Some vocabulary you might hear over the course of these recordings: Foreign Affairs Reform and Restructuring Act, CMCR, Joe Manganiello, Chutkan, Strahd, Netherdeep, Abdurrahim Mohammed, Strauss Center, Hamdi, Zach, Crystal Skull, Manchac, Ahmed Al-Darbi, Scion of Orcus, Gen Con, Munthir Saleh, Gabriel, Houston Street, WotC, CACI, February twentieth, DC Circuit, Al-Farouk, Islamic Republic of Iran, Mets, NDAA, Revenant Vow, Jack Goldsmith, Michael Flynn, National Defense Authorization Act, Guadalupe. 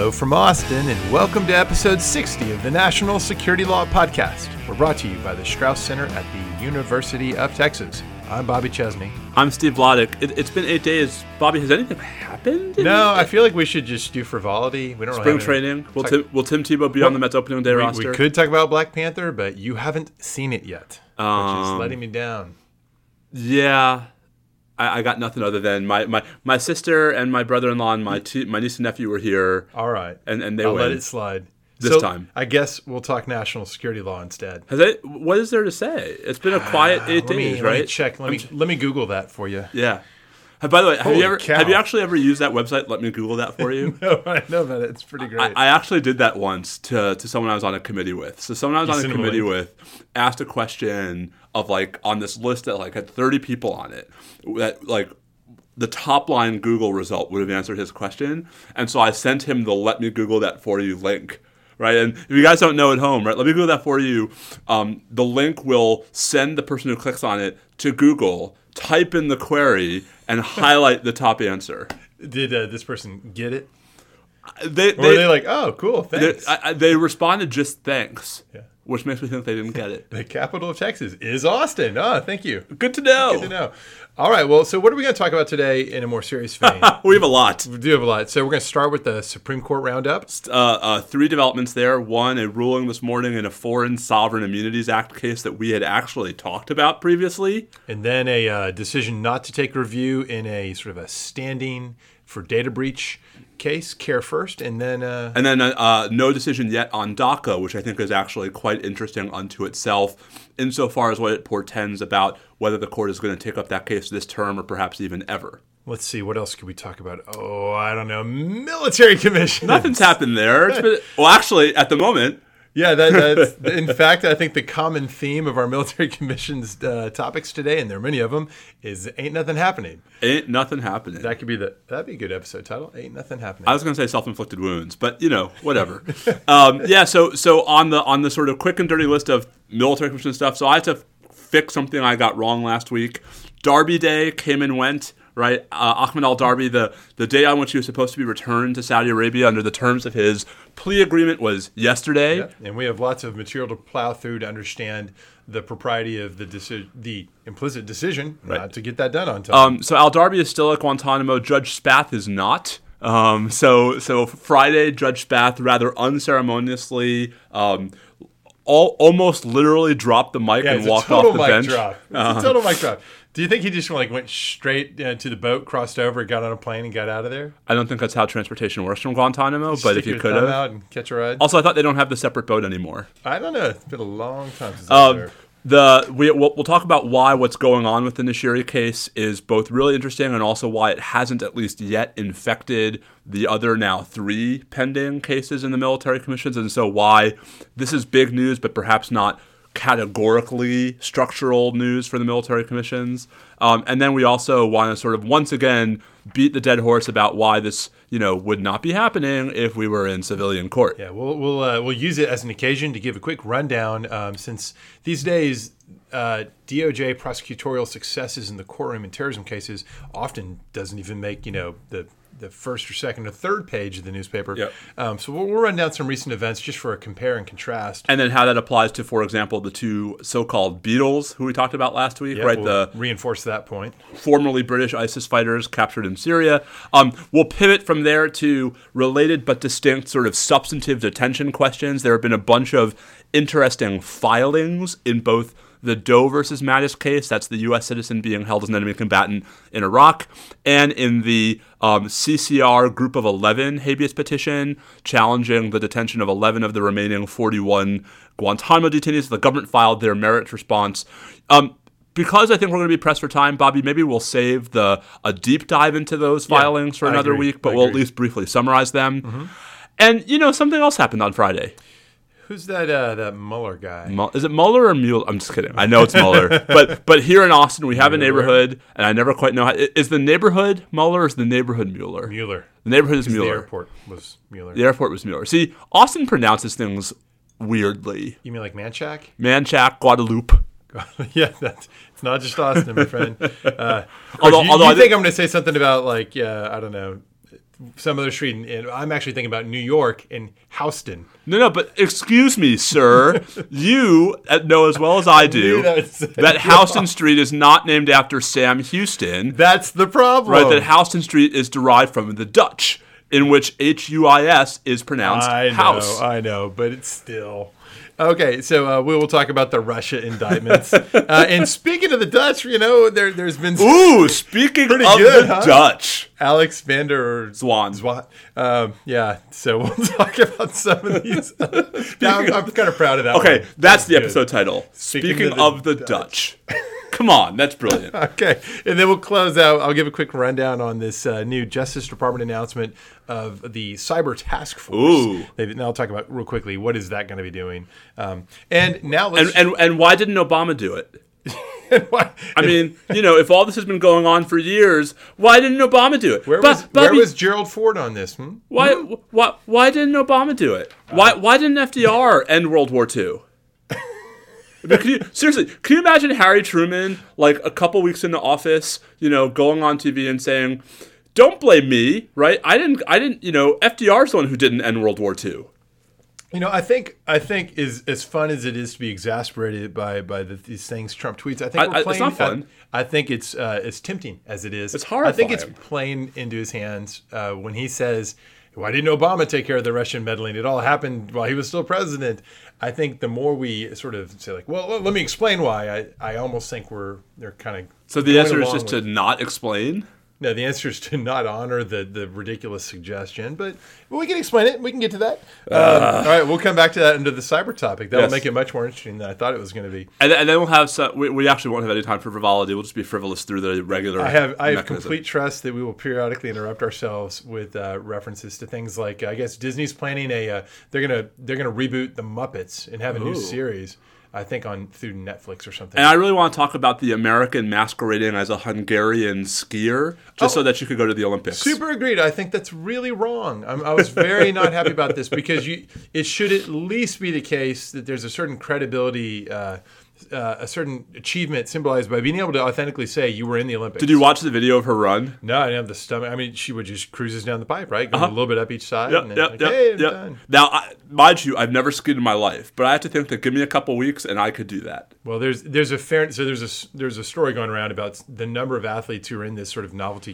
Hello from Austin, and welcome to episode 60 of the National Security Law Podcast. We're brought to you by the Strauss Center at the University of Texas. I'm Bobby Chesney. I'm Steve Vladeck. It's been 8 days. Bobby, has anything happened? No, I feel like we should just do frivolity. We don't really have training. Will Tim Tebow be on the Mets opening day roster? We could talk about Black Panther, but you haven't seen it yet, which is letting me down. Yeah. I got nothing other than my sister and my brother-in-law and my niece and nephew were here. All right. And I'll let it slide. This time. I guess we'll talk national security law instead. What is there to say? It's been a quiet 8 days, right? Let me check. Let me Google that for you. Yeah. By the way, have you actually ever used that website, Let Me Google That For You? No, I know that. It's pretty great. I actually did that once to someone I was on a committee with. So someone I was on a committee with asked a question of, like, on this list that, like, had 30 people on it, that, like, the top-line Google result would have answered his question. And so I sent him the Let Me Google That For You link. Right, and if you guys don't know at home, right, Let Me Google That For You. The link will send the person who clicks on it to Google, type in the query, and highlight the top answer. Did this person get it? Were they like, oh, cool, thanks? They responded just thanks, yeah, which makes me think they didn't get it. The capital of Texas is Austin. Oh, thank you. Good to know. Good to know. All right, well, so what are we going to talk about today in a more serious vein? We have a lot. We do have a lot. So we're going to start with the Supreme Court roundup. Three developments there. One, a ruling this morning in a Foreign Sovereign Immunities Act case that we had actually talked about previously. And then a decision not to take review in a sort of a standing for data breach case, CareFirst, and then no decision yet on DACA, which I think is actually quite interesting unto itself, insofar as what it portends about whether the court is going to take up that case this term or perhaps even ever. Let's see. What else could we talk about? Oh, I don't know. Military commission. Nothing's happened there. It's been, well, actually, at the moment. Yeah, that's, in fact, I think the common theme of our military commissions topics today, and there are many of them, is ain't nothing happening. Ain't nothing happening. That could be that'd be a good episode title. Ain't nothing happening. I was going to say self-inflicted wounds, but whatever. Yeah. So on the sort of quick and dirty list of military commission stuff. So I had to fix something I got wrong last week. Darby Day came and went. Right, Ahmed Al-Darbi, the day on which he was supposed to be returned to Saudi Arabia under the terms of his plea agreement was yesterday. Yeah, and we have lots of material to plow through to understand the propriety of the implicit decision not to get that done on time. So Al-Darbi is still at Guantanamo. Judge Spath is not. So Friday, Judge Spath rather unceremoniously almost literally dropped the mic and walked off the bench. It's a total mic drop. Do you think he just went straight to the boat, crossed over, got on a plane, and got out of there? I don't think that's how transportation works from Guantanamo, but if you could have. Stick your thumb out and catch a ride. Also, I thought they don't have the separate boat anymore. I don't know. It's been a long time since I was there. We'll talk about why what's going on with the Nashiri case is both really interesting and also why it hasn't at least yet infected the other now 3 pending cases in the military commissions, and so why this is big news but perhaps not categorically structural news for the military commissions. And then we also want to sort of once again beat the dead horse about why this, would not be happening if we were in civilian court. Yeah, we'll use it as an occasion to give a quick rundown since these days DOJ prosecutorial successes in the courtroom in terrorism cases often doesn't even make, the first or second or third page of the newspaper. Yep. So we'll run down some recent events just for a compare and contrast. And then how that applies to, for example, the 2 so-called Beatles who we talked about last week. Yep, right? We'll reinforce that point. Formerly British ISIS fighters captured in Syria. We'll pivot from there to related but distinct sort of substantive detention questions. There have been a bunch of interesting filings in both the Doe v. Mattis case, that's the U.S. citizen being held as an enemy combatant in Iraq, and in the CCR Group of 11 habeas petition challenging the detention of 11 of the remaining 41 Guantanamo detainees. The government filed their merits response. Because I think we're going to be pressed for time, Bobby, maybe we'll save a deep dive into those filings for another week, but we'll at least briefly summarize them. Mm-hmm. And, something else happened on Friday. Who's that Mueller guy? Is it Mueller or Mueller? I'm just kidding. I know it's Mueller. But here in Austin, we have a neighborhood, and I never quite know how. Is the neighborhood Mueller or is the neighborhood Mueller? Mueller. The neighborhood is Mueller. The airport was Mueller. The airport was Mueller. See, Austin pronounces things weirdly. You mean like Manchac? Manchac, Guadalupe. Yeah, it's not just Austin, my friend. Although I think I'm going to say something about, I don't know, some other street. And I'm actually thinking about New York and Houston. No, but excuse me, sir. You know as well as I do that Houston Street is not named after Sam Houston. That's the problem. Right, that Houston Street is derived from the Dutch, in which H-U-I-S is pronounced house. I know, but it's still... Okay, so we will talk about the Russia indictments. And speaking of the Dutch, you know, there's been... Ooh, speaking of good, the Dutch. Alex van der Zwaan. Yeah, so we'll talk about some of these. I'm kind of proud of that one. Okay, that's the episode title. Speaking of the Dutch. Come on, that's brilliant. Okay, and then we'll close out. I'll give a quick rundown on this new Justice Department announcement of the Cyber Task Force. Ooh. Now I'll talk about real quickly, what is that going to be doing? And now let's... And why didn't Obama do it? I mean, you know, if all this has been going on for years, why didn't Obama do it? Where was Gerald Ford on this? Hmm? Why didn't Obama do it? Why didn't FDR end World War II? Seriously, can you imagine Harry Truman, like a couple weeks in the office, you know, going on TV and saying, "Don't blame me, right? I didn't. You know, FDR's the one who didn't end World War II." You know, I think is as fun as it is to be exasperated by these things Trump tweets. I think we're playing, it's not fun. I think it's as tempting as it is. It's hard. I think it's playing into his hands when he says, "Why didn't Obama take care of the Russian meddling? It all happened while he was still president." I think the more we sort of say, like, well, let me explain why, I almost think they're kind of... So the answer is just to not explain? No, the answer is to not honor the ridiculous suggestion. But we can explain it. We can get to that. All right, we'll come back to that under the cyber topic. That will make it much more interesting than I thought it was going to be. And then we'll have some... We actually won't have any time for frivolity. We'll just be frivolous through the regular I have complete trust that we will periodically interrupt ourselves with references to things like, I guess, Disney's planning a... they're gonna reboot The Muppets and have a new series, I think, through Netflix or something. And I really want to talk about the American masquerading as a Hungarian skier, just so that you could go to the Olympics. Super agreed. I think that's really wrong. I was very not happy about this, because it should at least be the case that there's a certain credibility, a certain achievement symbolized by being able to authentically say you were in the Olympics. Did you watch the video of her run? No, I didn't have the stomach. I mean, she would just cruises down the pipe, right? Going a little bit up each side. Yep, and then I'm done. Now, mind you, I've never skied in my life, but I have to think that give me a couple weeks and I could do that. Well, there's a fair... So there's a story going around about the number of athletes who are in this sort of novelty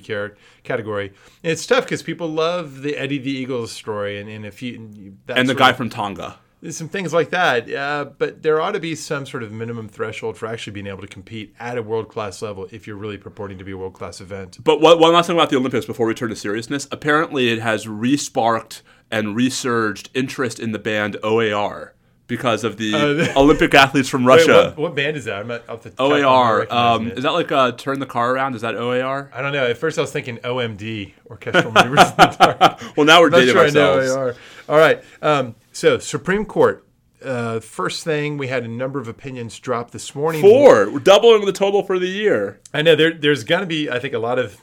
category. And it's tough because people love the Eddie the Eagle story and the guy from Tonga. Some things like that, but there ought to be some sort of minimum threshold for actually being able to compete at a world-class level if you're really purporting to be a world-class event. But one last thing about the Olympics before we turn to seriousness. Apparently it has re-sparked and resurged interest in the band OAR because of the Olympic athletes from Russia. Wait, what band is that? I'm not off the top. OAR. Is that like Turn the Car Around? Is that OAR? I don't know. At first I was thinking OMD, Orchestral Maneuvers in the Dark. Well, now we're dating ourselves. I know OAR. All right. So, Supreme Court, first thing, we had a number of opinions drop this morning. 4. We're doubling the total for the year. I know. There's going to be, I think, a lot of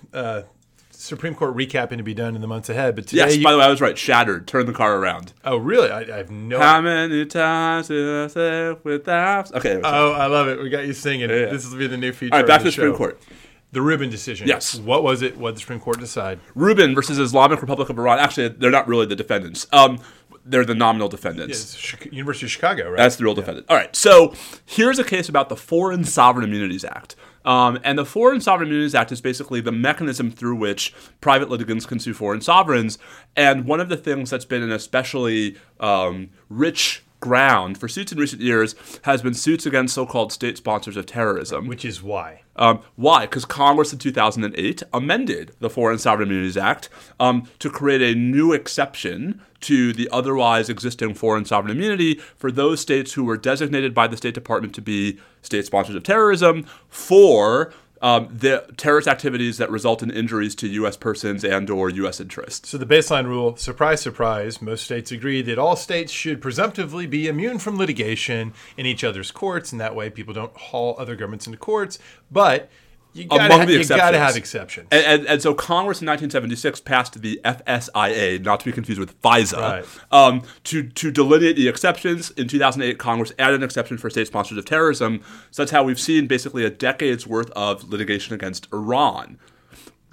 Supreme Court recapping to be done in the months ahead. But today, by the way, I was right. Shattered. Turn the Car Around. Oh, really? I have no... How many times did I say without... Okay. Oh, I love it. We got you singing. Yeah. This will be the new feature. All right, back to the Supreme Court. The Rubin decision. Yes. What was it? What did the Supreme Court decide? Rubin versus Islamic Republic of Iran. Actually, they're not really the defendants. They're the nominal defendants. Yes, University of Chicago, right? That's the real defendant. All right, so here's a case about the Foreign Sovereign Immunities Act. And the Foreign Sovereign Immunities Act is basically the mechanism through which private litigants can sue foreign sovereigns. And one of the things that's been an especially rich ground for suits in recent years has been suits against so-called state sponsors of terrorism. Which is why? Because Congress in 2008 amended the Foreign Sovereign Immunities Act to create a new exception to the otherwise existing foreign sovereign immunity for those states who were designated by the State Department to be state sponsors of terrorism for the terrorist activities that result in injuries to U.S. persons and or U.S. interests. So the baseline rule, surprise, surprise, most states agree that all states should presumptively be immune from litigation in each other's courts, and that way people don't haul other governments into courts, but... You've got to have exceptions. And so Congress in 1976 passed the FSIA, not to be confused with FISA, right, to delineate the exceptions. In 2008, Congress added an exception for state sponsors of terrorism. So that's how we've seen basically a decade's worth of litigation against Iran.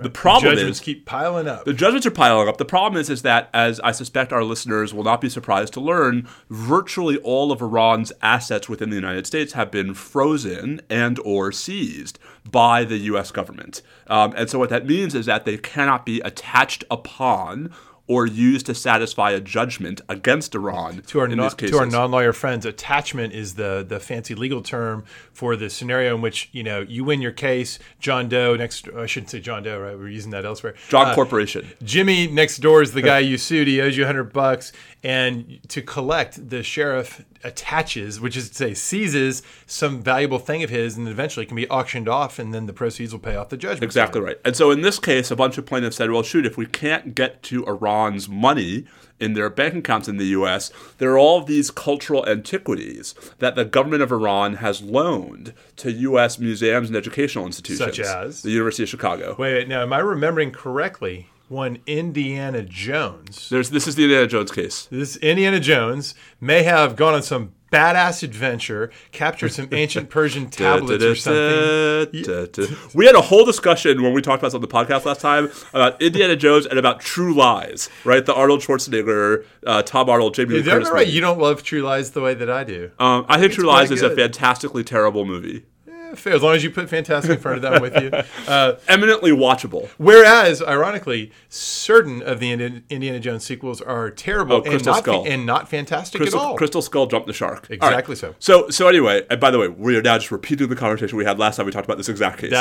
The problem is keep piling up. The judgments are piling up. The problem is that, as I suspect our listeners will not be surprised to learn, virtually all of Iran's assets within the United States have been frozen and or seized by the U.S. government. And so what that means is that they cannot be attached upon or used to satisfy a judgment against Iran in these cases. To our non-lawyer friends, attachment is the fancy legal term for the scenario in which, you know, you win your case, John Doe next – I shouldn't say John Doe, right? We're using that elsewhere. John Corporation. Jimmy next door is the guy you sued. He owes you $100. And to collect, the sheriff attaches, which is to say seizes some valuable thing of his, and eventually it can be auctioned off, and then the proceeds will pay off the judgment. Exactly right. And so in this case, a bunch of plaintiffs said, well, shoot, if we can't get to Iran money in their bank accounts in the U.S., there are all these cultural antiquities that the government of Iran has loaned to U.S. museums and educational institutions. Such as? The University of Chicago. Wait, now, am I remembering correctly one Indiana Jones? This is the Indiana Jones case. This Indiana Jones may have gone on some badass adventure, captured some ancient Persian tablets or something. We had a whole discussion when we talked about this on the podcast last time about Indiana Jones and about True Lies, right? The Arnold Schwarzenegger, Tom Arnold, Jamie Lee Curtis. Is that right? You don't love True Lies the way that I do. I think True Lies is a fantastically terrible movie. As long as you put fantastic in front of that, I'm with you. Eminently watchable. Whereas, ironically, certain of the Indiana Jones sequels are terrible and not fantastic at all. Crystal Skull jumped the shark. Exactly right. So anyway, and by the way, we are now just repeating the conversation we had last time we talked about this exact case.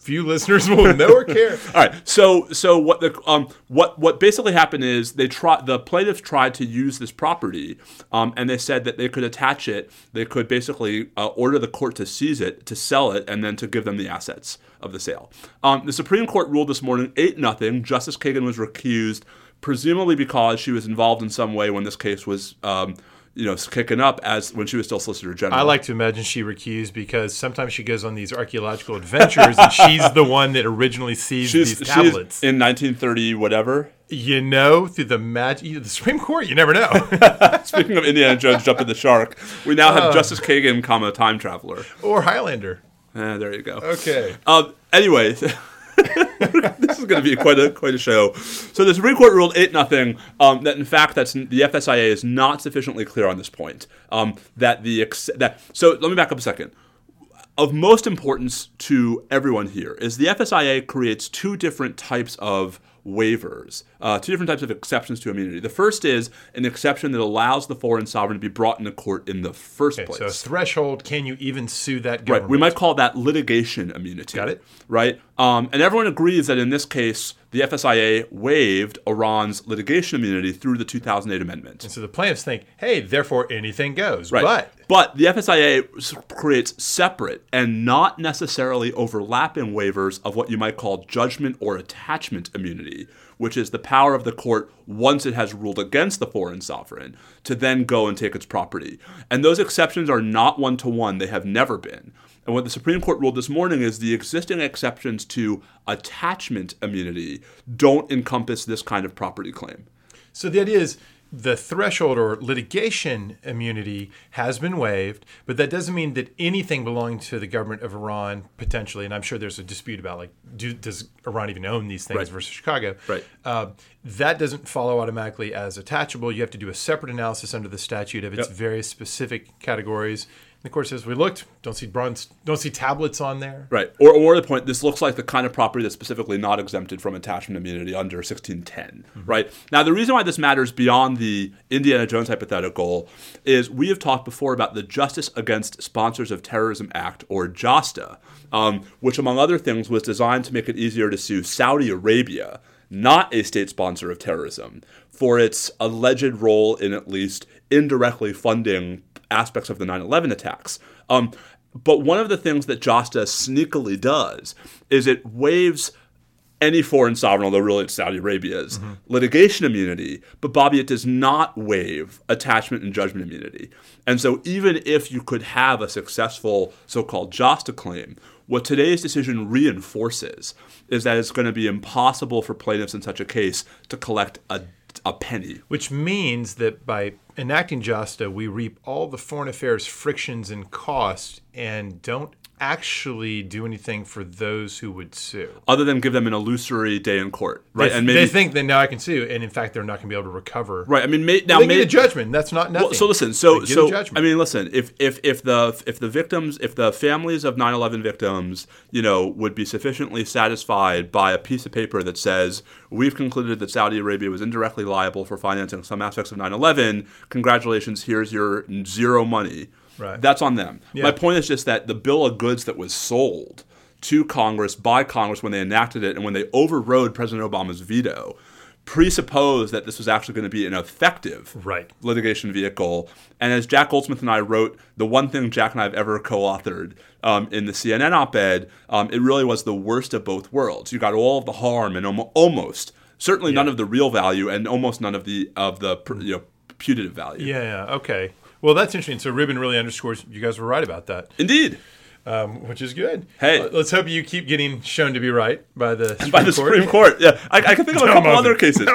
Few listeners will know or care. All right. So what the what basically happened is the plaintiffs tried to use this property, and they said that they could attach it. They could basically order the court to seize it, to sell it, and then to give them the assets of the sale. The Supreme Court ruled this morning 8-0. Justice Kagan was recused, presumably because she was involved in some way when this case was kicking up as when she was still Solicitor General. I like to imagine she recused because sometimes she goes on these archaeological adventures and she's the one that originally seized these tablets. In 1930 whatever. You know, through the magic of the Supreme Court, you never know. Speaking of Indiana Jones jumping the shark, we now have Justice Kagan, comma, time traveler. Or Highlander. There you go. Okay. Anyway... This is going to be quite a show. So the Supreme Court ruled 8-0 that in fact the FSIA is not sufficiently clear on this point. So let me back up a second. Of most importance to everyone here is the FSIA creates two different types of waivers, two different types of exceptions to immunity. The first is an exception that allows the foreign sovereign to be brought into court in the first place. So a threshold, can you even sue that government? Right. We might call that litigation immunity. Got it. Right. And everyone agrees that in this case, the FSIA waived Iran's litigation immunity through the 2008 amendment. And so the plaintiffs think, hey, therefore anything goes. Right. But the FSIA creates separate and not necessarily overlapping waivers of what you might call judgment or attachment immunity, which is the power of the court once it has ruled against the foreign sovereign to then go and take its property. And those exceptions are not one-to-one. They have never been. And what the Supreme Court ruled this morning is the existing exceptions to attachment immunity don't encompass this kind of property claim. So the idea is the threshold or litigation immunity has been waived, but that doesn't mean that anything belonging to the government of Iran potentially, and I'm sure there's a dispute about like, does Iran even own these things versus Chicago? Right. That doesn't follow automatically as attachable. You have to do a separate analysis under the statute of its various specific categories. And of course, as we looked, don't see tablets on there. Right. Or the point, this looks like the kind of property that's specifically not exempted from attachment immunity under 1610, right? Now, the reason why this matters beyond the Indiana Jones hypothetical is we have talked before about the Justice Against Sponsors of Terrorism Act, or JASTA, which, among other things, was designed to make it easier to sue Saudi Arabia, not a state sponsor of terrorism, for its alleged role in at least indirectly funding aspects of the 9/11 attacks. But one of the things that JASTA sneakily does is it waives any foreign sovereign, although really it's Saudi Arabia's, litigation immunity. But, Bobby, it does not waive attachment and judgment immunity. And so even if you could have a successful so-called JASTA claim, what today's decision reinforces is that it's going to be impossible for plaintiffs in such a case to collect a penny. Which means that by enacting JASTA, we reap all the foreign affairs frictions and costs and don't actually do anything for those who would sue. Other than give them an illusory day in court, right? And maybe, they think that now I can sue, and in fact, they're not going to be able to recover. Right. I mean, they get a judgment. That's not nothing. Well, so listen. If the victims, if the families of 9/11 victims, would be sufficiently satisfied by a piece of paper that says we've concluded that Saudi Arabia was indirectly liable for financing some aspects of 9/11, congratulations, here's your zero money. Right. That's on them. Yeah. My point is just that the bill of goods that was sold to Congress by Congress when they enacted it and when they overrode President Obama's veto presupposed that this was actually going to be an effective litigation vehicle. And as Jack Goldsmith and I wrote, the one thing Jack and I have ever co-authored in the CNN op-ed, it really was the worst of both worlds. You got all of the harm and certainly none of the real value and almost none of the putative value. Yeah, okay. Well, that's interesting. So Ruben really underscores you guys were right about that. Indeed. Which is good. Hey. Let's hope you keep getting shown to be right by the Supreme Court. Yeah. I can think of a couple other cases.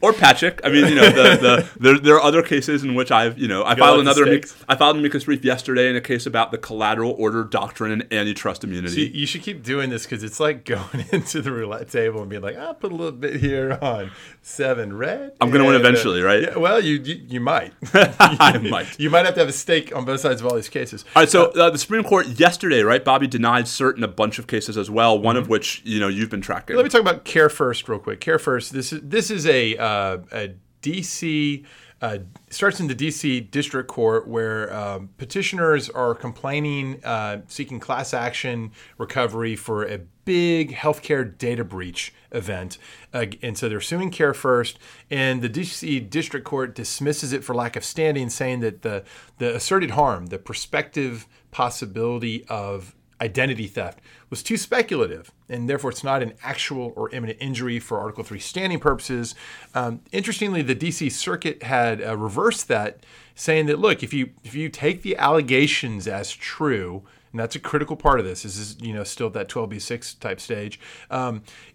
Or Patrick. I mean, there are other cases in which I filed an amicus brief yesterday in a case about the collateral order doctrine and antitrust immunity. See, you should keep doing this because it's like going into the roulette table and being like, I'll put a little bit here on 7 red. I'm going to win eventually, right? Yeah, well, you might. I might. You might have to have a stake on both sides of all these cases. All right, so the Supreme Court yesterday, right? Bobby denied cert in a bunch of cases as well, one of which, you've been tracking. Let me talk about CareFirst real quick. CareFirst, this is a DC, starts in the DC district court where petitioners are complaining, seeking class action recovery for a big healthcare data breach event. And so they're suing CareFirst, and the DC district court dismisses it for lack of standing, saying that the asserted harm, the prospective possibility of identity theft was too speculative, and therefore it's not an actual or imminent injury for Article III standing purposes. Interestingly, the DC Circuit had reversed that, saying that, look, if you take the allegations as true, and that's a critical part of this, this is still that 12B6 type stage,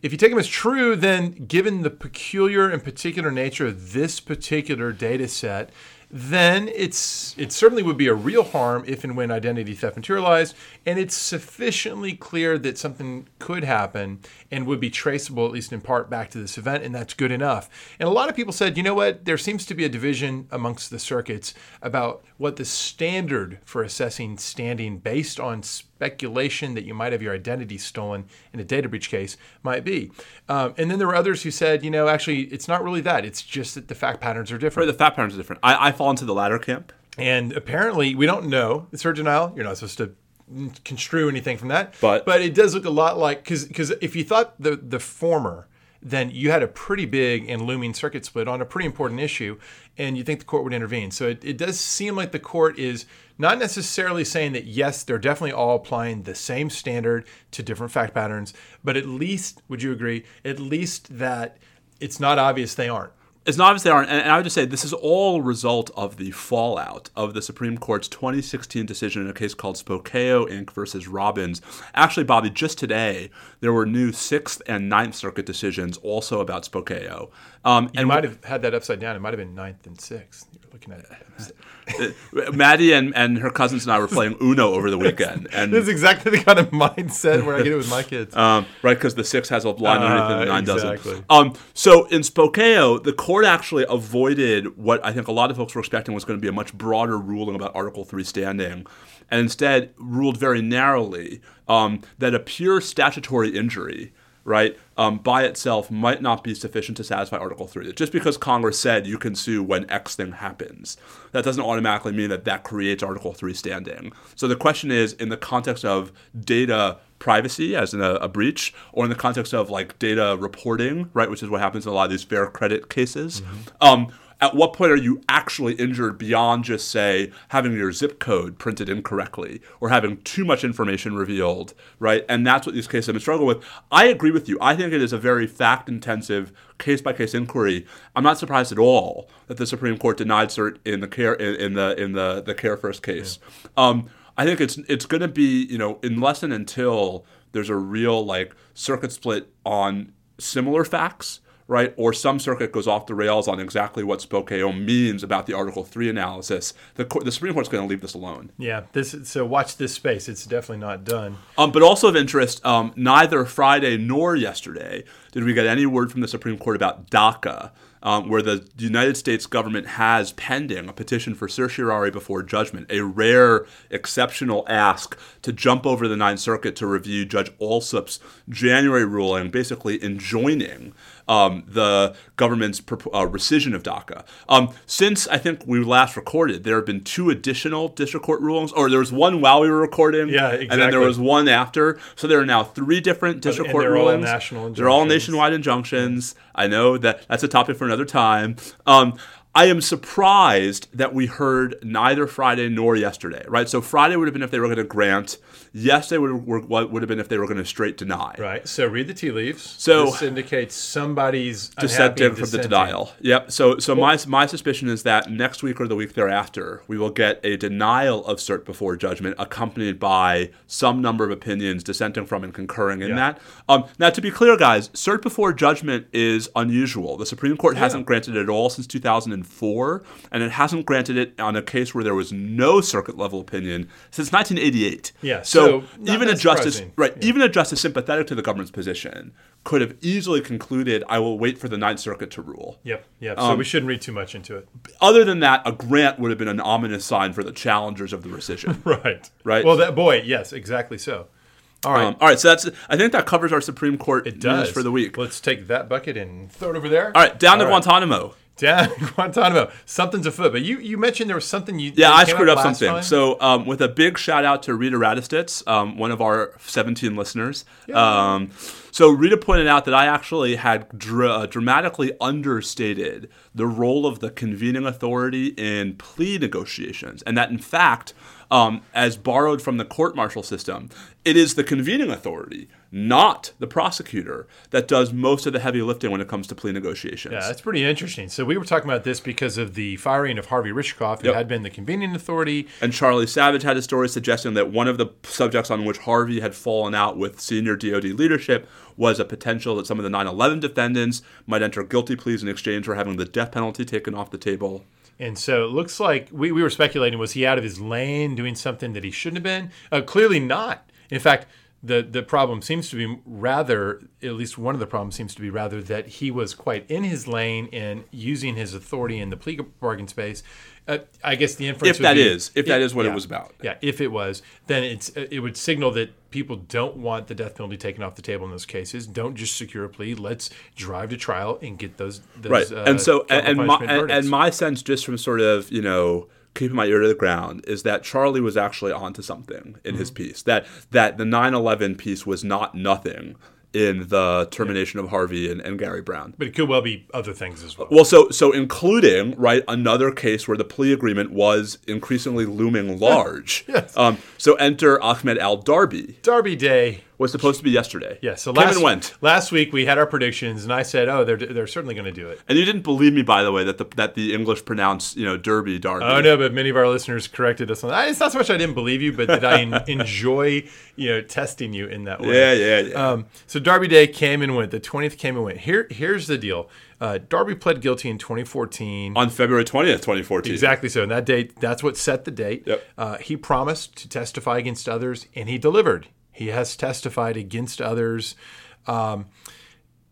if you take them as true, then given the peculiar and particular nature of this particular data set, then it certainly would be a real harm if and when identity theft materialized, and it's sufficiently clear that something could happen and would be traceable, at least in part, back to this event, and that's good enough. And a lot of people said, you know what, there seems to be a division amongst the circuits about what the standard for assessing standing based on speculation that you might have your identity stolen in a data breach case might be. And then there were others who said, actually, it's not really that. It's just that the fact patterns are different. Right, the fact patterns are different. I fall into the latter camp. And apparently, we don't know. It's her denial. You're not supposed to construe anything from that. But it does look a lot like, because if you thought the former, then you had a pretty big and looming circuit split on a pretty important issue, and you think the court would intervene. So it does seem like the court is not necessarily saying that, yes, they're definitely all applying the same standard to different fact patterns, but at least, would you agree, at least that it's not obvious they aren't. It's not obvious they aren't, and I would just say this is all result of the fallout of the Supreme Court's 2016 decision in a case called Spokeo, Inc. versus Robbins. Actually, Bobby, just today, there were new 6th and Ninth Circuit decisions also about Spokeo. You might have had that upside down. It might have been 9th and 6th. You're looking at it. Maddie and her cousins and I were playing Uno over the weekend. And this is exactly the kind of mindset where I get it with my kids. Right, because the 6 has a line underneath and the 9 doesn't. So in Spokeo, the court actually avoided what I think a lot of folks were expecting was going to be a much broader ruling about Article III standing, and instead ruled very narrowly that a pure statutory injury, right, by itself might not be sufficient to satisfy Article III. Just because Congress said you can sue when X thing happens, that doesn't automatically mean that creates Article III standing. So the question is, in the context of data privacy, as in a breach, or in the context of data reporting, right, which is what happens in a lot of these fair credit cases. Mm-hmm. At what point are you actually injured beyond just, say, having your zip code printed incorrectly or having too much information revealed, right? And that's what these cases have been struggling with. I agree with you. I think it is a very fact-intensive, case-by-case inquiry. I'm not surprised at all that the Supreme Court denied cert in the CareFirst case. Yeah. I think it's going to be, unless and until there's a real circuit split on similar facts, right? Or some circuit goes off the rails on exactly what Spokeo means about the Article III analysis. The Supreme Court's going to leave this alone. Yeah. So watch this space. It's definitely not done. But also of interest, neither Friday nor yesterday did we get any word from the Supreme Court about DACA, where the United States government has pending a petition for certiorari before judgment, a rare, exceptional ask to jump over the Ninth Circuit to review Judge Alsup's January ruling, basically enjoining the government's rescission of DACA. Since I think we last recorded, there have been two additional district court rulings, or there was one while we were recording, and then there was one after. So there are now three different district court rulings. They're all nationwide injunctions. I know that's a topic for another time. I am surprised that we heard neither Friday nor yesterday, right? So Friday would have been if they were going to grant. Yesterday would have been if they were going to straight deny. Right. So read the tea leaves. So this indicates somebody's dissenting from the denial. Yep. So cool. my suspicion is that next week or the week thereafter, we will get a denial of cert before judgment accompanied by some number of opinions dissenting from and concurring in that. Now, to be clear, guys, cert before judgment is unusual. The Supreme Court hasn't granted it at all since 2004. And it hasn't granted it on a case where there was no circuit level opinion since 1988. Yeah, so even a justice, right? Yeah. Even a justice sympathetic to the government's position could have easily concluded, "I will wait for the Ninth Circuit to rule." Yep. So we shouldn't read too much into it. Other than that, a grant would have been an ominous sign for the challengers of the rescission. Right. Well, yes, exactly so. All right. So I think that covers our Supreme Court news for the week. Let's take that bucket and throw it over there. All right, down to Guantanamo. Down in Guantanamo. Something's afoot. But you mentioned there was something you... Yeah, I screwed up something. Time. So with a big shout out to Rita Radistitz, one of our 17 listeners. Yeah. So Rita pointed out that I actually had dramatically understated the role of the convening authority in plea negotiations. And that, in fact, as borrowed from the court-martial system, it is the convening authority, not the prosecutor, that does most of the heavy lifting when it comes to plea negotiations. Yeah, that's pretty interesting. So we were talking about this because of the firing of Harvey Rishkoff. It had been the convening authority. And Charlie Savage had a story suggesting that one of the subjects on which Harvey had fallen out with senior DOD leadership was a potential that some of the 9/11 defendants might enter guilty pleas in exchange for having the death penalty taken off the table. And so it looks like we were speculating, was he out of his lane doing something that he shouldn't have been? Clearly not. In fact, the problem seems to be rather that he was quite in his lane and using his authority in the plea bargain space. I guess the inference if that is what it was about. Yeah, if it was, then it would signal that people don't want the death penalty taken off the table in those cases. Don't just secure a plea. Let's drive to trial and get those right. And my sense, just from sort of keeping my ear to the ground, is that Charlie was actually onto something in his piece. That the 9/11 piece was not nothing in the termination of Harvey and Gary Brown. But it could well be other things as well. Well, so including, right, another case where the plea agreement was increasingly looming large. Yes. So enter Ahmed Al-Darbi. Darby Day. Was supposed to be yesterday. Yeah, so last week we had our predictions, and I said, "Oh, they're certainly going to do it." And you didn't believe me, by the way, that the English pronounce Darby. Oh no, but many of our listeners corrected us on that. It's not so much I didn't believe you, but that I enjoy testing you in that way. Yeah. So Darby Day came and went. The 20th came and went. Here's the deal. Darby pled guilty in 2014. On February 20th, 2014. Exactly so. And that date, that's what set the date. Yep. He promised to testify against others, and he delivered. He has testified against others.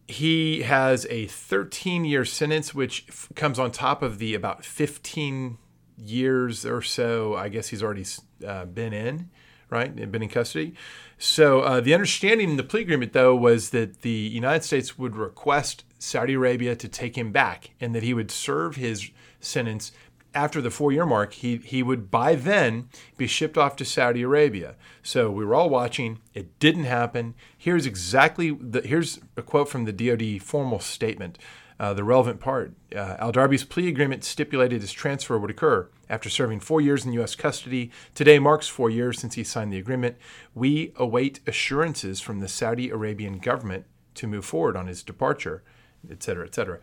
He has a 13-year sentence, which comes on top of the about 15 years or so, I guess he's already been in, right? Been in custody. So the understanding in the plea agreement, though, was that the United States would request Saudi Arabia to take him back and that he would serve his sentence after the 4-year mark. He would by then be shipped off to Saudi Arabia. So we were all watching. It didn't happen. Here's exactly here's a quote from the DOD formal statement, the relevant part. Al-Darbi's plea agreement stipulated his transfer would occur after serving 4 years in U.S. custody. Today marks 4 years since he signed the agreement. We await assurances from the Saudi Arabian government to move forward on his departure, et cetera, et cetera.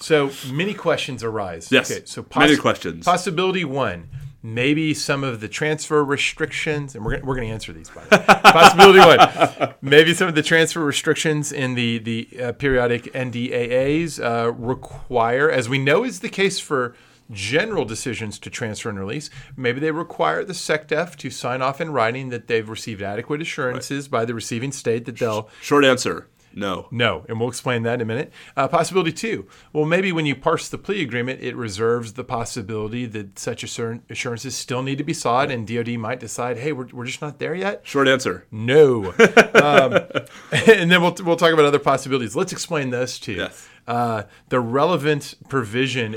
So many questions arise. Yes, okay, so many questions. Possibility one, maybe some of the transfer restrictions, and we're going to answer these, by the way. Possibility one, maybe some of the transfer restrictions in the periodic NDAAs require, as we know is the case for general decisions to transfer and release, maybe they require the SecDef to sign off in writing that they've received adequate assurances by the receiving state that they'll... Short answer. No. No, and we'll explain that in a minute. Possibility two, well, maybe when you parse the plea agreement, it reserves the possibility that such assurances still need to be sought, and DOD might decide, hey, we're just not there yet. Short answer. No. And then we'll talk about other possibilities. Let's explain this, too. Yes. The relevant provision.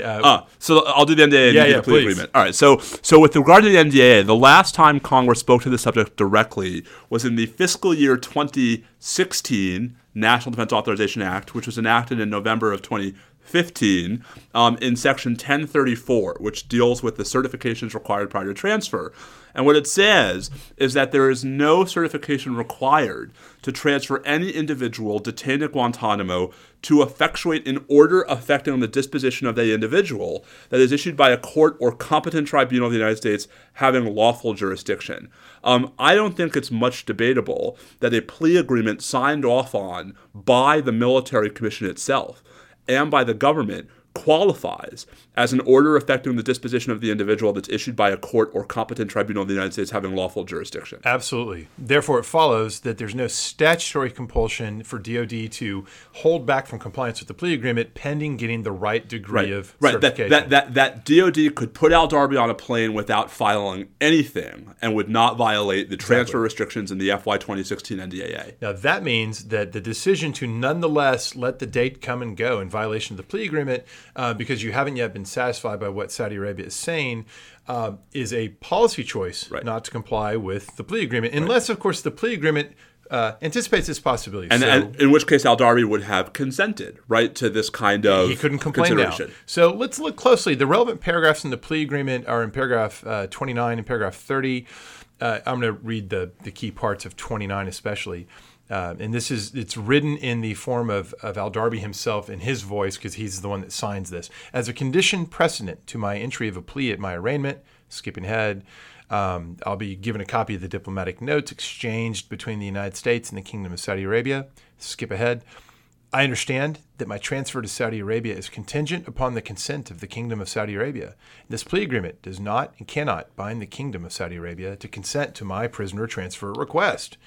So I'll do the NDAA and the plea agreement. All right. So with regard to the NDAA, the last time Congress spoke to the subject directly was in the fiscal year 2016 National Defense Authorization Act, which was enacted in November of 2015 in Section 1034, which deals with the certifications required prior to transfer. And what it says is that there is no certification required to transfer any individual detained at Guantanamo to effectuate an order affecting the disposition of the individual that is issued by a court or competent tribunal of the United States having lawful jurisdiction. I don't think it's much debatable that a plea agreement signed off on by the military commission itself and by the government qualifies as an order affecting the disposition of the individual that's issued by a court or competent tribunal of the United States having lawful jurisdiction. Absolutely. Therefore, it follows that there's no statutory compulsion for DOD to hold back from compliance with the plea agreement pending getting the right degree of certification. That DOD could put Al-Darbi on a plane without filing anything and would not violate the transfer restrictions in the FY 2016 NDAA. Now, that means that the decision to nonetheless let the date come and go in violation of the plea agreement because you haven't yet been satisfied by what Saudi Arabia is saying, is a policy choice not to comply with the plea agreement, unless, of course, the plea agreement anticipates this possibility. And in which case, Al-Darbi would have consented, to this kind of consideration. He couldn't complain now. So let's look closely. The relevant paragraphs in the plea agreement are in paragraph 29 and paragraph 30. I'm going to read the key parts of 29 especially. And this it's written in the form of Al-Darbi himself in his voice because he's the one that signs this. As a condition precedent to my entry of a plea at my arraignment, skipping ahead, I'll be given a copy of the diplomatic notes exchanged between the United States and the Kingdom of Saudi Arabia. Skip ahead. I understand that my transfer to Saudi Arabia is contingent upon the consent of the Kingdom of Saudi Arabia. This plea agreement does not and cannot bind the Kingdom of Saudi Arabia to consent to my prisoner transfer request.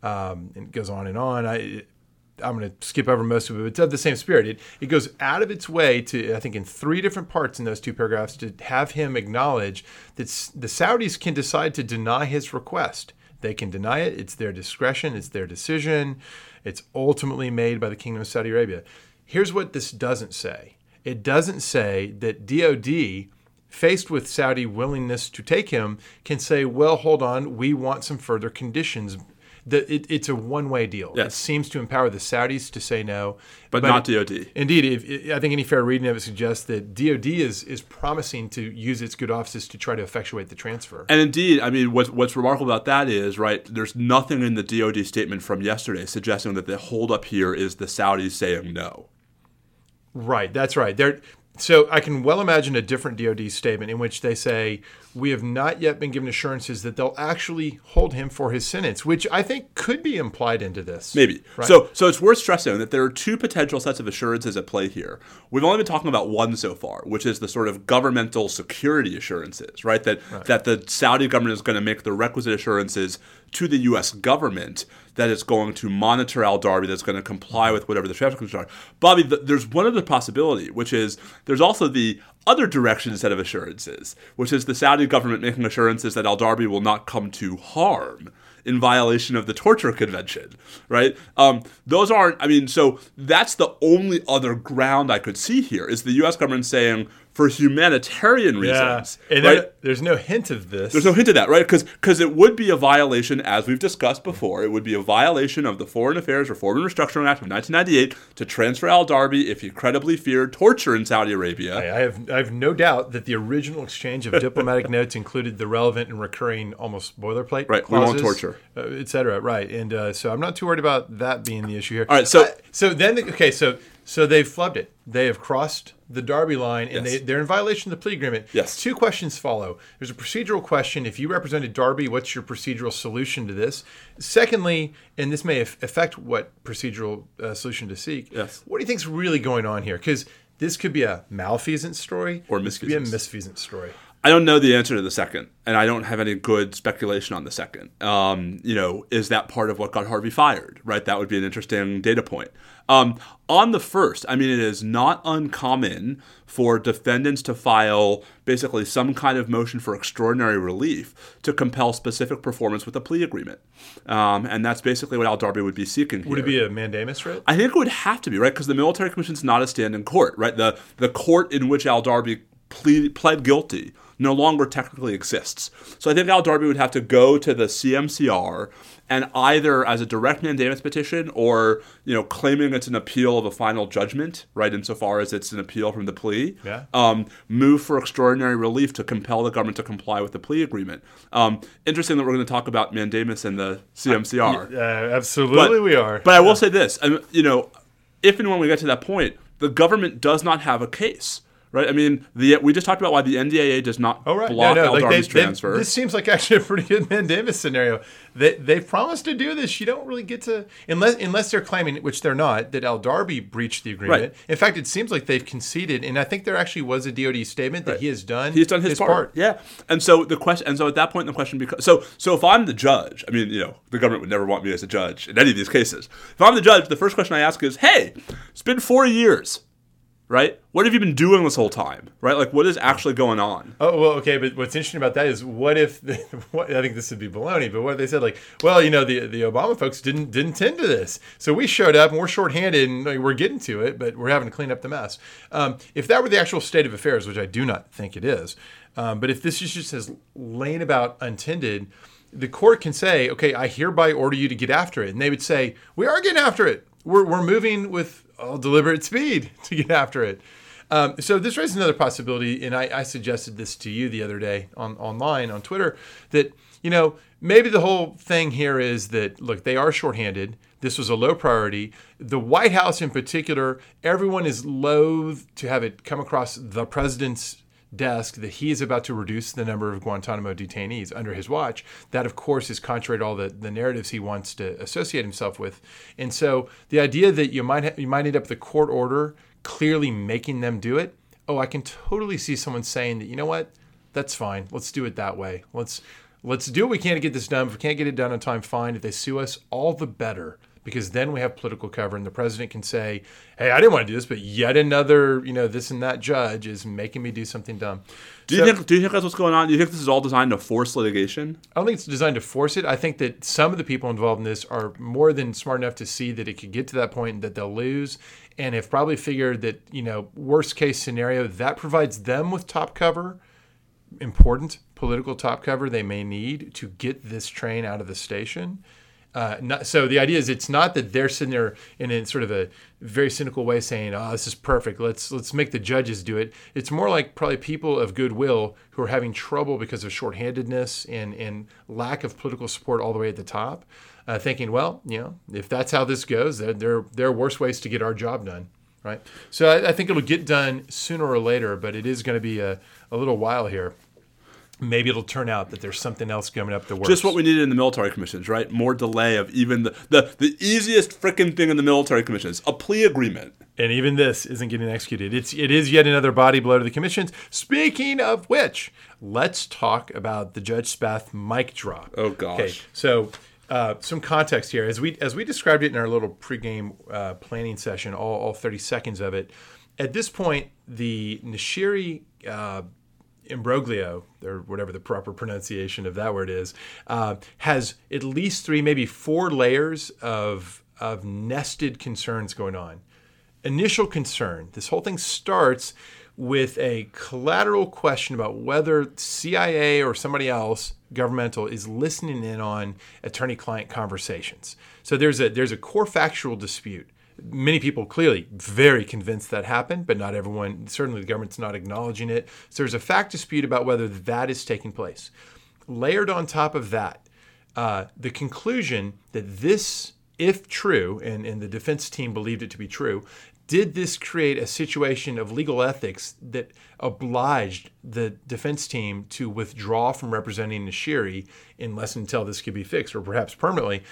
And it goes on and on. I'm going to skip over most of it, but it's of the same spirit. It goes out of its way to, I think, in three different parts in those two paragraphs, to have him acknowledge that the Saudis can decide to deny his request. They can deny it. It's their discretion. It's their decision. It's ultimately made by the Kingdom of Saudi Arabia. Here's what this doesn't say. It doesn't say that DOD, faced with Saudi willingness to take him, can say, well, hold on, we want some further conditions. It's a one-way deal. Yes. It seems to empower the Saudis to say no. But not DOD. Indeed. I think any fair reading of it suggests that DOD is promising to use its good offices to try to effectuate the transfer. And indeed, I mean, what's remarkable about that is, there's nothing in the DOD statement from yesterday suggesting that the holdup here is the Saudis saying no. Right. That's right. So I can well imagine a different DOD statement in which they say, we have not yet been given assurances that they'll actually hold him for his sentence, which I think could be implied into this. Maybe. Right? So it's worth stressing that there are two potential sets of assurances at play here. We've only been talking about one so far, which is the sort of governmental security assurances, that the Saudi government is going to make the requisite assurances to the U.S. government that it's going to monitor Al-Darbi, that's going to comply with whatever the transfer conditions are. Bobby, there's one other possibility, which is there's also the other direction set of assurances, which is the Saudi government making assurances that Al-Darbi will not come to harm in violation of the torture convention, those aren't, so that's the only other ground I could see here is the U.S. government saying, for humanitarian reasons. Yeah. And there's no hint of this. There's no hint of that, right? Because it would be a violation, as we've discussed before, it would be a violation of the Foreign Affairs Reform and Restructuring Act of 1998 to transfer Al-Darbi if he credibly feared torture in Saudi Arabia. I have no doubt that the original exchange of diplomatic notes included the relevant and recurring almost boilerplate clauses. We won't torture. Et cetera, And so I'm not too worried about that being the issue here. All right, so... So they've flubbed it. They have crossed the Darby line, and they're in violation of the plea agreement. Yes. Two questions follow. There's a procedural question. If you represented Darby, what's your procedural solution to this? Secondly, and this may affect what procedural solution to seek, what do you think's really going on here? Because this could be a malfeasance story. Or misfeasance. It could be a misfeasance story. I don't know the answer to the second, and I don't have any good speculation on the second. Is that part of what got Harvey fired, right? That would be an interesting data point. On the first, it is not uncommon for defendants to file basically some kind of motion for extraordinary relief to compel specific performance with a plea agreement. And that's basically what Al-Darbi would be seeking here. Would it be a mandamus, right? I think it would have to be, right? Because the military commission's not a standing court, right? The court in which Al-Darbi pled guilty no longer technically exists. So I think Al-Darbi would have to go to the CMCR and either as a direct mandamus petition or, claiming it's an appeal of a final judgment, right, insofar as it's an appeal from the plea, move for extraordinary relief to compel the government to comply with the plea agreement. Interesting that we're going to talk about mandamus and the CMCR. Absolutely, we are. But I will say this, if and when we get to that point, the government does not have a case. Right, we just talked about why the NDAA does not block Al-Darbi's transfer. This seems like actually a pretty good mandamus scenario. They promised to do this. You don't really get to unless they're claiming, which they're not, that Al-Darbi breached the agreement. Right. In fact, it seems like they've conceded, and I think there actually was a DOD statement that he has done. He's done his part. Yeah, and so the question, and so at that point, the question becomes: so if I'm the judge, the government would never want me as a judge in any of these cases. If I'm the judge, the first question I ask is, "Hey, it's been 4 years." Right? What have you been doing this whole time? Right? Like, what is actually going on? Oh, well, okay. But what's interesting about that is I think this would be baloney, but what they said, the Obama folks didn't tend to this. So we showed up and we're shorthanded and we're getting to it, but we're having to clean up the mess. If that were the actual state of affairs, which I do not think it is, but if this is just as laying about untended, the court can say, okay, I hereby order you to get after it. And they would say, we are getting after it. We're moving with all deliberate speed to get after it. So this raises another possibility, and I suggested this to you the other day online on Twitter, that maybe the whole thing here is that, look, they are shorthanded. This was a low priority. The White House in particular, everyone is loath to have it come across the president's desk that he is about to reduce the number of Guantanamo detainees under his watch. That, of course, is contrary to all the narratives he wants to associate himself with. And so the idea that you might end up with a court order clearly making them do it, I can totally see someone saying that, you know what, that's fine. Let's do it that way. Let's do what we can to get this done. If we can't get it done on time, fine. If they sue us, all the better. Because then we have political cover, and the president can say, "Hey, I didn't want to do this, but yet another, this and that judge is making me do something dumb." Do you think that's what's going on? Do you think this is all designed to force litigation? I don't think it's designed to force it. I think that some of the people involved in this are more than smart enough to see that it could get to that point and that they'll lose, and have probably figured that worst case scenario that provides them with top cover, important political top cover they may need to get this train out of the station. So the idea is it's not that they're sitting there in sort of a very cynical way saying, oh, this is perfect. Let's make the judges do it. It's more like probably people of goodwill who are having trouble because of shorthandedness and lack of political support all the way at the top, thinking, if that's how this goes, there are worse ways to get our job done. Right. So I think it'll get done sooner or later, but it is going to be a little while here. Maybe it'll turn out that there's something else coming up the worst. Just what we needed in the military commissions, right? More delay of even the easiest freaking thing in the military commissions, a plea agreement. And even this isn't getting executed. It is yet another body blow to the commissions. Speaking of which, let's talk about the Judge Spath mic drop. Oh, gosh. Okay, so some context here. As we described it in our little pregame planning session, all 30 seconds of it, at this point, the Nashiri imbroglio, or whatever the proper pronunciation of that word is, has at least 3, maybe 4 layers of nested concerns going on. Initial concern, this whole thing starts with a collateral question about whether CIA or somebody else, governmental, is listening in on attorney-client conversations. So there's a core factual dispute. Many people clearly very convinced that happened, but not everyone, certainly the government's not acknowledging it. So there's a fact dispute about whether that is taking place. Layered on top of that, the conclusion that this, if true, and the defense team believed it to be true, did this create a situation of legal ethics that obliged the defense team to withdraw from representing Nashiri unless and until this could be fixed, or perhaps permanently?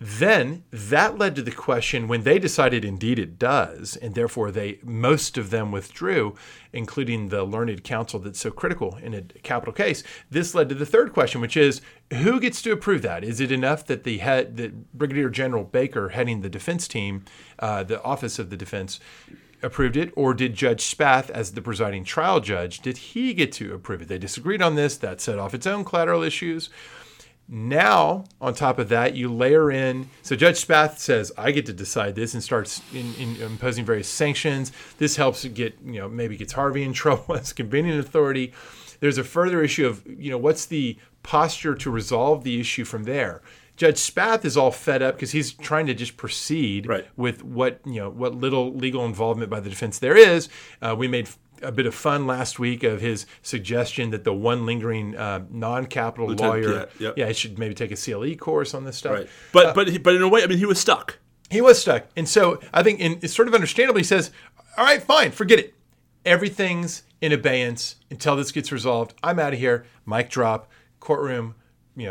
Then that led to the question, when they decided indeed it does, and therefore most of them withdrew, including the learned counsel that's so critical in a capital case. This led to the third question, which is, who gets to approve that? Is it enough that that Brigadier General Baker, heading the defense team, the Office of the Defense, approved it, or did Judge Spath, as the presiding trial judge, did he get to approve it? They disagreed on this. That set off its own collateral issues. Now, on top of that, you layer in, so Judge Spath says, I get to decide this, and starts in imposing various sanctions. This helps maybe gets Harvey in trouble as convening authority. There's a further issue of, what's the posture to resolve the issue from there? Judge Spath is all fed up because he's trying to just proceed with what little legal involvement by the defense there is. We made a bit of fun last week of his suggestion that the one lingering non-capital lawyer, he should maybe take a CLE course on this stuff. Right. But in a way, I mean, he was stuck. He was stuck. And so I think it's sort of understandable. He says, all right, fine, forget it. Everything's in abeyance until this gets resolved. I'm out of here. Mic drop. Courtroom,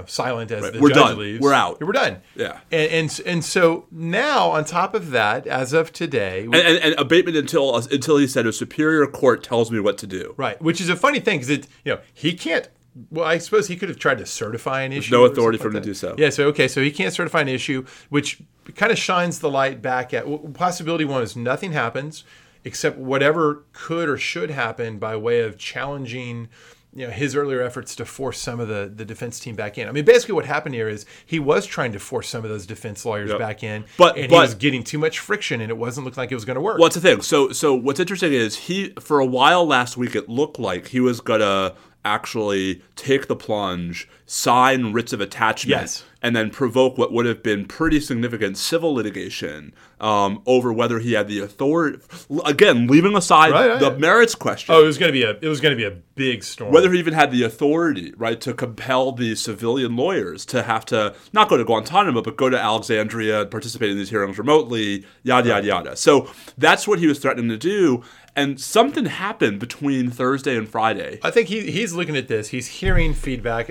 silent as the judge leaves. We're out. We're done. Yeah. And so now, on top of that, as of today, and abatement until he said a superior court tells me what to do. Right. Which is a funny thing because he can't. Well, I suppose he could have tried to certify an issue. There's no authority for him to do so. Yeah. So he can't certify an issue, which kind of shines the light back at possibility one is nothing happens except whatever could or should happen by way of challenging his earlier efforts to force some of the defense team back in. I mean, basically what happened here is he was trying to force some of those defense lawyers back in, but he was getting too much friction, and it wasn't looking like it was going to work. What's the thing? So what's interesting is for a while last week, it looked like he was going to actually take the plunge, sign writs of attachment, and then provoke what would have been pretty significant civil litigation over whether he had the authority. Again, leaving aside the merits question. Oh, it was going to be a big storm. Whether he even had the authority, to compel the civilian lawyers to have to not go to Guantanamo, but go to Alexandria, participate in these hearings remotely, yada, yada, yada. So that's what he was threatening to do. And something happened between Thursday and Friday. I think he's looking at this. He's hearing feedback,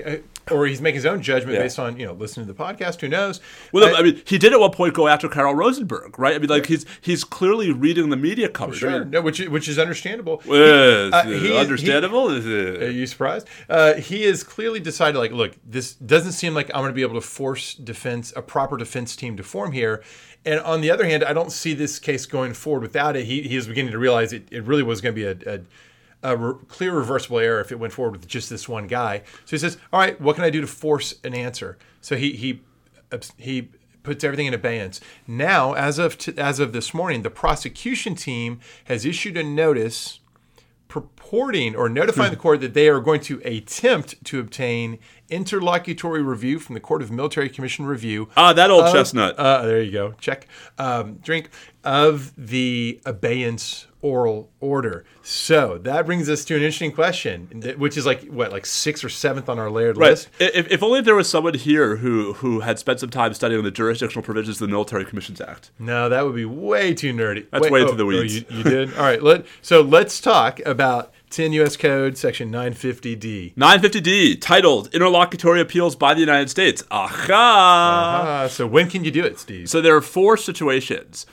or he's making his own judgment based on, listening to the podcast. Who knows? Well, I mean, he did at one point go after Carol Rosenberg, right? I mean, he's clearly reading the media coverage. Sure. No, which is understandable. Understandable? Are you surprised? He has clearly decided, look, this doesn't seem like I'm going to be able to force a proper defense team to form here. And on the other hand, I don't see this case going forward without it. He is beginning to realize it really was going to be a clear reversible error if it went forward with just this one guy. So he says, all right, what can I do to force an answer? So he puts everything in abeyance. Now, as of this morning, the prosecution team has issued a notice purporting or notifying the court that they are going to attempt to obtain interlocutory review from the Court of Military Commission Review. Ah, that old chestnut. There you go. Check. Drink. Of the abeyance oral order. So that brings us to an interesting question, which is like 6th or 7th on our layered list. If only there was someone here who had spent some time studying the jurisdictional provisions of the Military Commissions Act. No, that would be way too nerdy. That's way into the weeds. You did? All right. Let's talk about 10 U.S. Code, Section 950D. 950D, titled Interlocutory Appeals by the United States. Aha! So when can you do it, Steve? So there are four situations.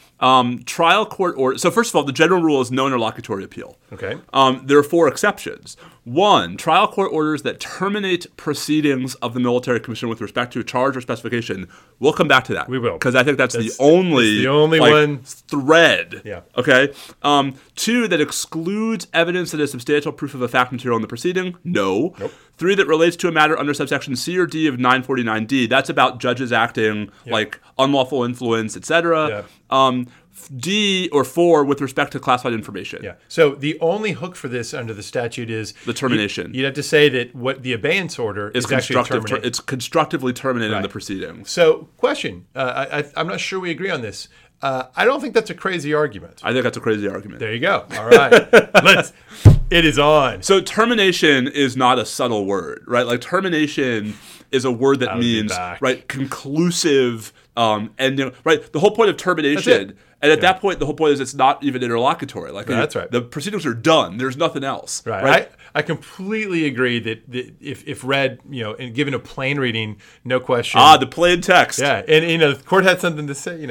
Trial court order. So first of all, the general rule is no interlocutory appeal. Okay. There are four exceptions. One, trial court orders that terminate proceedings of the Military Commission with respect to a charge or specification. We'll come back to that. We will. Because I think that's the only thread. Yeah. Okay. Two, that excludes evidence that is substantial proof of a fact material in the proceeding. No. Nope. Three, that relates to a matter under subsection C or D of 949D. That's about judges acting like unlawful influence, et cetera. Yeah. D or 4 with respect to classified information. Yeah. So the only hook for this under the statute is the termination. You'd have to say that what the abeyance order is actually terminated. It's constructively terminating the proceeding. So question, I'm not sure we agree on this. I don't think that's a crazy argument. I think that's a crazy argument. There you go. All right. It is on. So termination is not a subtle word, right? Like termination is a word that means, right, conclusive ending, right? The whole point of termination, and at that point, the whole point is it's not even interlocutory. Like that's right. The proceedings are done. There's nothing else. Right? I completely agree that if read, and given a plain reading, no question. The plain text. Yeah, and the court had something to say,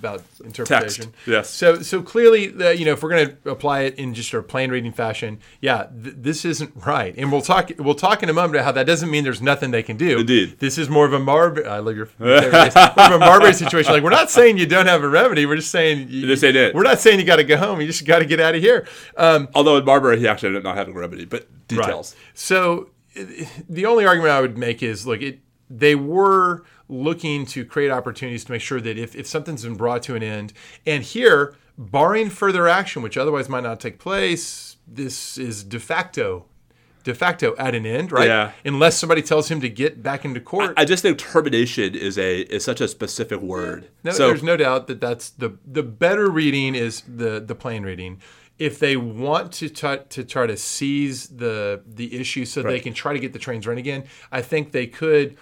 about interpretation. Text. Yes. So clearly, if we're going to apply it in just our plain reading fashion, this isn't right. And we'll talk in a moment about how that doesn't mean there's nothing they can do. Indeed. This is more of a I love your Marbury situation. Like, we're not saying you don't have a remedy. We're just saying this ain't it. We're not saying you got to go home. You just got to get out of here. Although in Marbury, he actually did not have a remedy, but details. Right. So the only argument I would make is, they were looking to create opportunities to make sure that if something's been brought to an end, and here, barring further action, which otherwise might not take place, this is de facto at an end, right? Yeah. Unless somebody tells him to get back into court. I just think termination is such a specific word. No, there's no doubt that that's the better reading is the plain reading. If they want to try to seize the issue so they can try to get the trains running again, I think they could.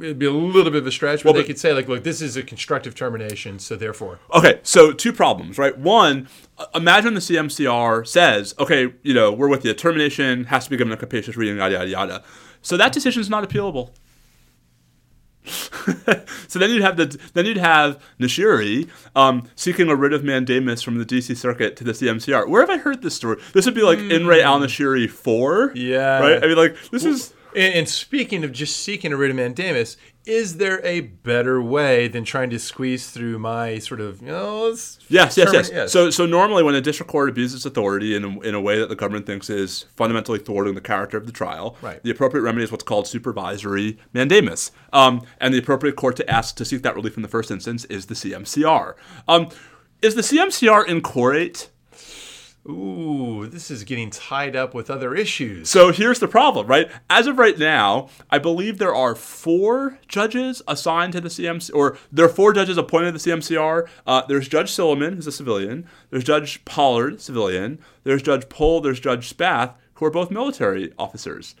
It'd be a little bit of a stretch, but they could say, this is a constructive termination, so therefore. Okay, so two problems, right? One, imagine the CMCR says, okay, we're with you. Termination has to be given a capacious reading, yada, yada, yada. So that decision is not appealable. So then you'd have Nashiri seeking a writ of mandamus from the DC Circuit to the CMCR. Where have I heard this story? This would be In Re Al-Nashiri 4. Yeah. Right? I mean, this is... And speaking of just seeking a writ of mandamus, is there a better way than trying to squeeze through my sort of, Yes. So normally when a district court abuses authority in a way that the government thinks is fundamentally thwarting the character of the trial, the appropriate remedy is what's called supervisory mandamus. And the appropriate court to seek that relief in the first instance is the CMCR. Is the CMCR incorate? Ooh, this is getting tied up with other issues. So here's the problem, right? As of right now, I believe there are 4 judges assigned to the CMCR, or there are 4 judges appointed to the CMCR. There's Judge Silliman, who's a civilian. There's Judge Pollard, civilian. There's Judge Pohl. There's Judge Spath, who are both military officers.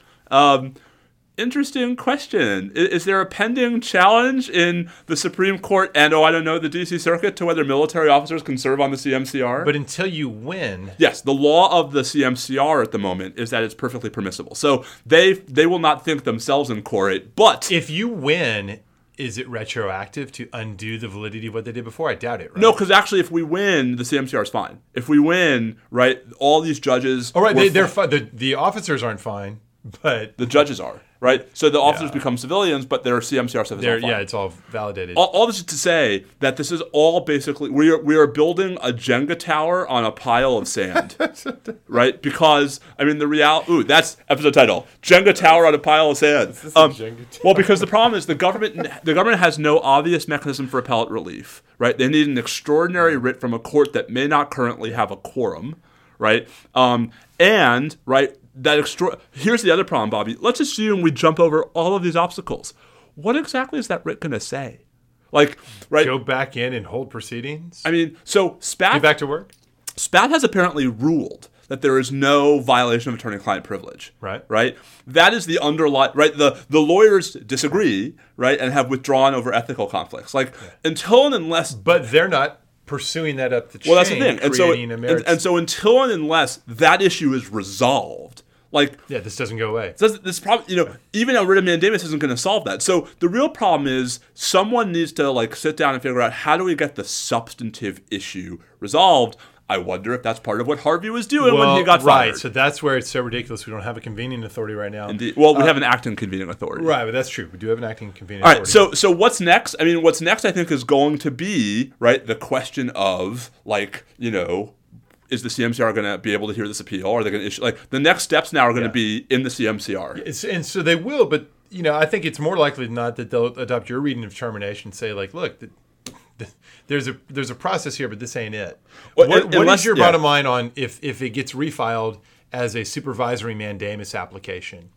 Interesting question. Is there a pending challenge in the Supreme Court and, the DC Circuit to whether military officers can serve on the CMCR? But until you win... Yes, the law of the CMCR at the moment is that it's perfectly permissible. So they will not think themselves incorate, but... If you win... Is it retroactive to undo the validity of what they did before? I doubt it, right? No, because actually if we win, the CMCR is fine. If we win, right, all these judges... Oh, right, they're fine. The officers aren't fine, but... The judges are, right? So the officers become civilians, but their CMCR stuff is all fine. Yeah, it's all validated. All this is to say that this is all basically... We are building a Jenga tower on a pile of sand, right? Because, the reality... Ooh, that's episode title. Jenga tower on a pile of sand. Well, because the problem is the government has no obvious mechanism for appellate relief, right? They need an extraordinary writ from a court that may not currently have a quorum, right? Here's the other problem, Bobby. Let's assume we jump over all of these obstacles. What exactly is that writ going to say? Go back in and hold proceedings? Spath... Get back to work? Spath has apparently ruled that there is no violation of attorney-client privilege. Right? That is the underlying... Right? The lawyers disagree, right? And have withdrawn over ethical conflicts. Until and unless... But they're not... pursuing that up the chain, that's the thing. And so until and unless that issue is resolved, this doesn't go away. This problem, even a writ of mandamus isn't going to solve that. So the real problem is someone needs to sit down and figure out how do we get the substantive issue resolved. I wonder if that's part of what Harvey was doing when he got fired. Right, so that's where it's so ridiculous. We don't have a convening authority right now. Indeed. Well, we have an acting convening authority. Right, but that's true. We do have an acting convening authority. All right, so what's next? What's next, I think, is going to be, right, the question of, is the CMCR going to be able to hear this appeal? Are they going to issue, the next steps now are going to be in the CMCR. And so they will, but, I think it's more likely than not that they'll adopt your reading of termination and say, look... There's a process here, but this ain't it. What is your bottom line on if it gets refiled as a supervisory mandamus application?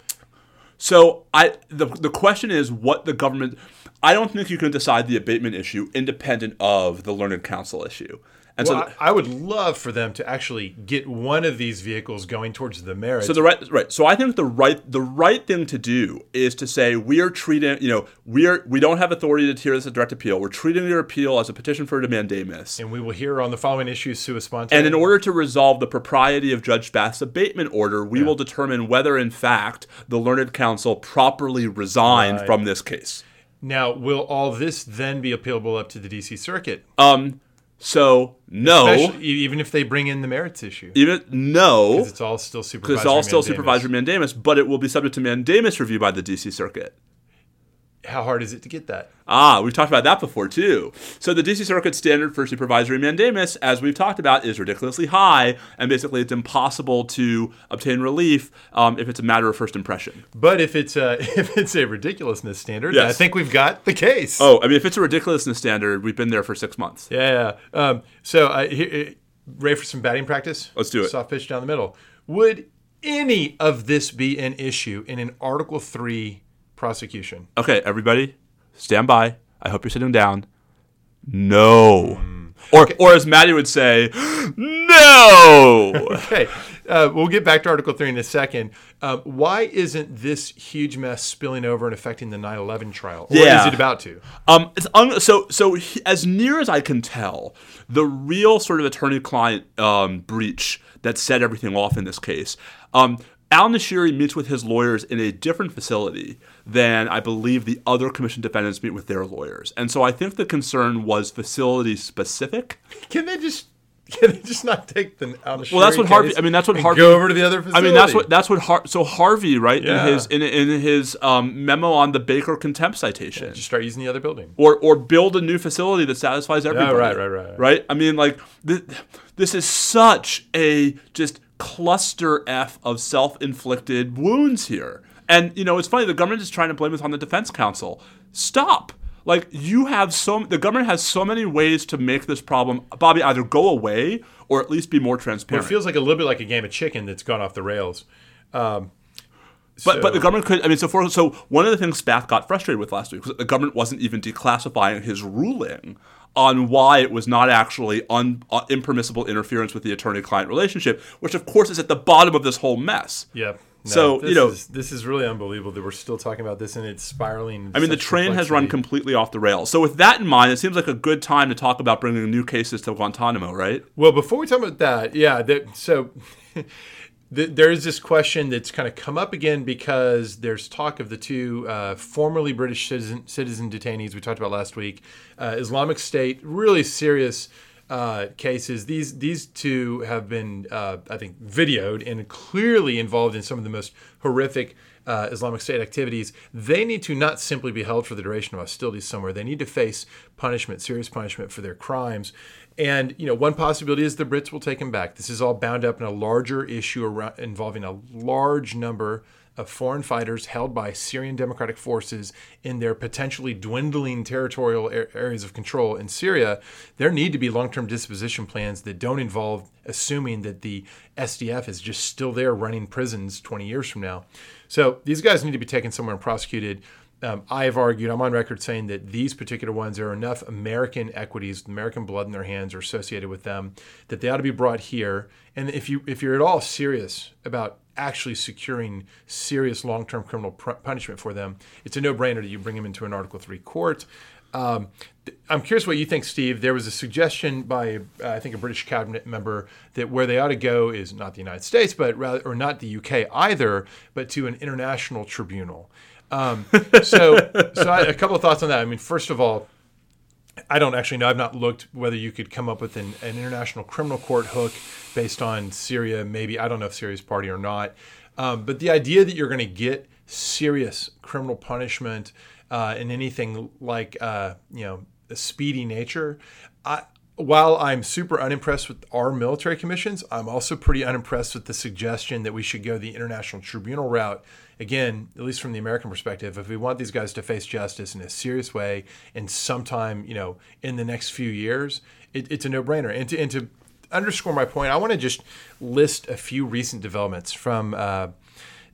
So the question is what the government – I don't think you can decide the abatement issue independent of the learned counsel issue. And well, so I would love for them to actually get one of these vehicles going towards the merits. So the right. So I think the right thing to do is to say we are treating, we don't have authority to hear this as a direct appeal. We're treating your appeal as a petition for a mandamus, and we will hear on the following issues sua sponte. And in order to resolve the propriety of Judge Spath's abatement order, we will determine whether, in fact, the learned counsel properly resigned from this case. Now, will all this then be appealable up to the DC Circuit? So no, especially, even if they bring in the merits issue, because it's all still supervisory mandamus, but it will be subject to mandamus review by the DC Circuit. How hard is it to get that? We've talked about that before too. So the DC Circuit's standard for supervisory mandamus, as we've talked about, is ridiculously high, and basically it's impossible to obtain relief if it's a matter of first impression. But if it's a ridiculousness standard, yes. I think we've got the case. Oh, I mean, if it's a ridiculousness standard, we've been there for 6 months. Yeah. Ray, for some batting practice. Let's do it. Soft pitch down the middle. Would any of this be an issue in an Article 3 prosecution? Okay, everybody, stand by. I hope you're sitting down. No. Or as Maddie would say, no. Okay. We'll get back to Article 3 in a second. Why isn't this huge mess spilling over and affecting the 9/11 trial? Or is it about to? As near as I can tell, the real sort of attorney-client breach that set everything off in this case, Al-Nashiri meets with his lawyers in a different facility than I believe the other commission defendants meet with their lawyers. And so I think the concern was facility specific. Can they just not take the Al-Nashiri case go over to the other facility? Harvey, right, in his memo on the Baker contempt citation. Just start using the other building. Or build a new facility that satisfies everybody. Yeah, right. Right? I mean, like, this is such a just cluster F of self-inflicted wounds here. And, it's funny, the government is trying to blame this on the defense counsel. Stop. Like, the government has so many ways to make this problem, Bobby, either go away or at least be more transparent. Well, it feels like a little bit like a game of chicken that's gone off the rails. But the government could, so one of the things Spath got frustrated with last week was that the government wasn't even declassifying his ruling on why it was not actually impermissible interference with the attorney-client relationship, which, of course, is at the bottom of this whole mess. Yeah. No, so this is really unbelievable that we're still talking about this and it's spiraling. I mean, the train has run completely off the rails. So with that in mind, it seems like a good time to talk about bringing new cases to Guantanamo, right? Well, before we talk about that, there is this question that's kind of come up again because there's talk of the two formerly British citizen detainees we talked about last week, Islamic State, really serious cases. These two have been, I think, videoed and clearly involved in some of the most horrific Islamic State activities. They need to not simply be held for the duration of hostilities somewhere. They need to face punishment, serious punishment for their crimes. And, one possibility is the Brits will take them back. This is all bound up in a larger issue involving a large number of foreign fighters held by Syrian democratic forces in their potentially dwindling territorial areas of control in Syria. There need to be long-term disposition plans that don't involve assuming that the SDF is just still there running prisons 20 years from now. So these guys need to be taken somewhere and prosecuted. I've argued, I'm on record saying that these particular ones, there are enough American equities, American blood in their hands or associated with them, that they ought to be brought here. And if you're at all serious about actually securing serious long-term criminal punishment for them, it's a no-brainer that you bring them into an Article 3 court. I'm curious what you think, Steve. There was a suggestion by, I think, a British cabinet member that where they ought to go is not the United States, but rather, or not the UK either, but to an international tribunal. So a couple of thoughts on that. I mean, first of all, I don't actually know. I've not looked whether you could come up with an international criminal court hook based on Syria. Maybe, I don't know if Syria's party or not. But the idea that you're going to get serious criminal punishment in anything like a speedy nature, while I'm super unimpressed with our military commissions, I'm also pretty unimpressed with the suggestion that we should go the international tribunal route. Again, at least from the American perspective, if we want these guys to face justice in a serious way and sometime, in the next few years, it's a no-brainer. And to underscore my point, I want to just list a few recent developments from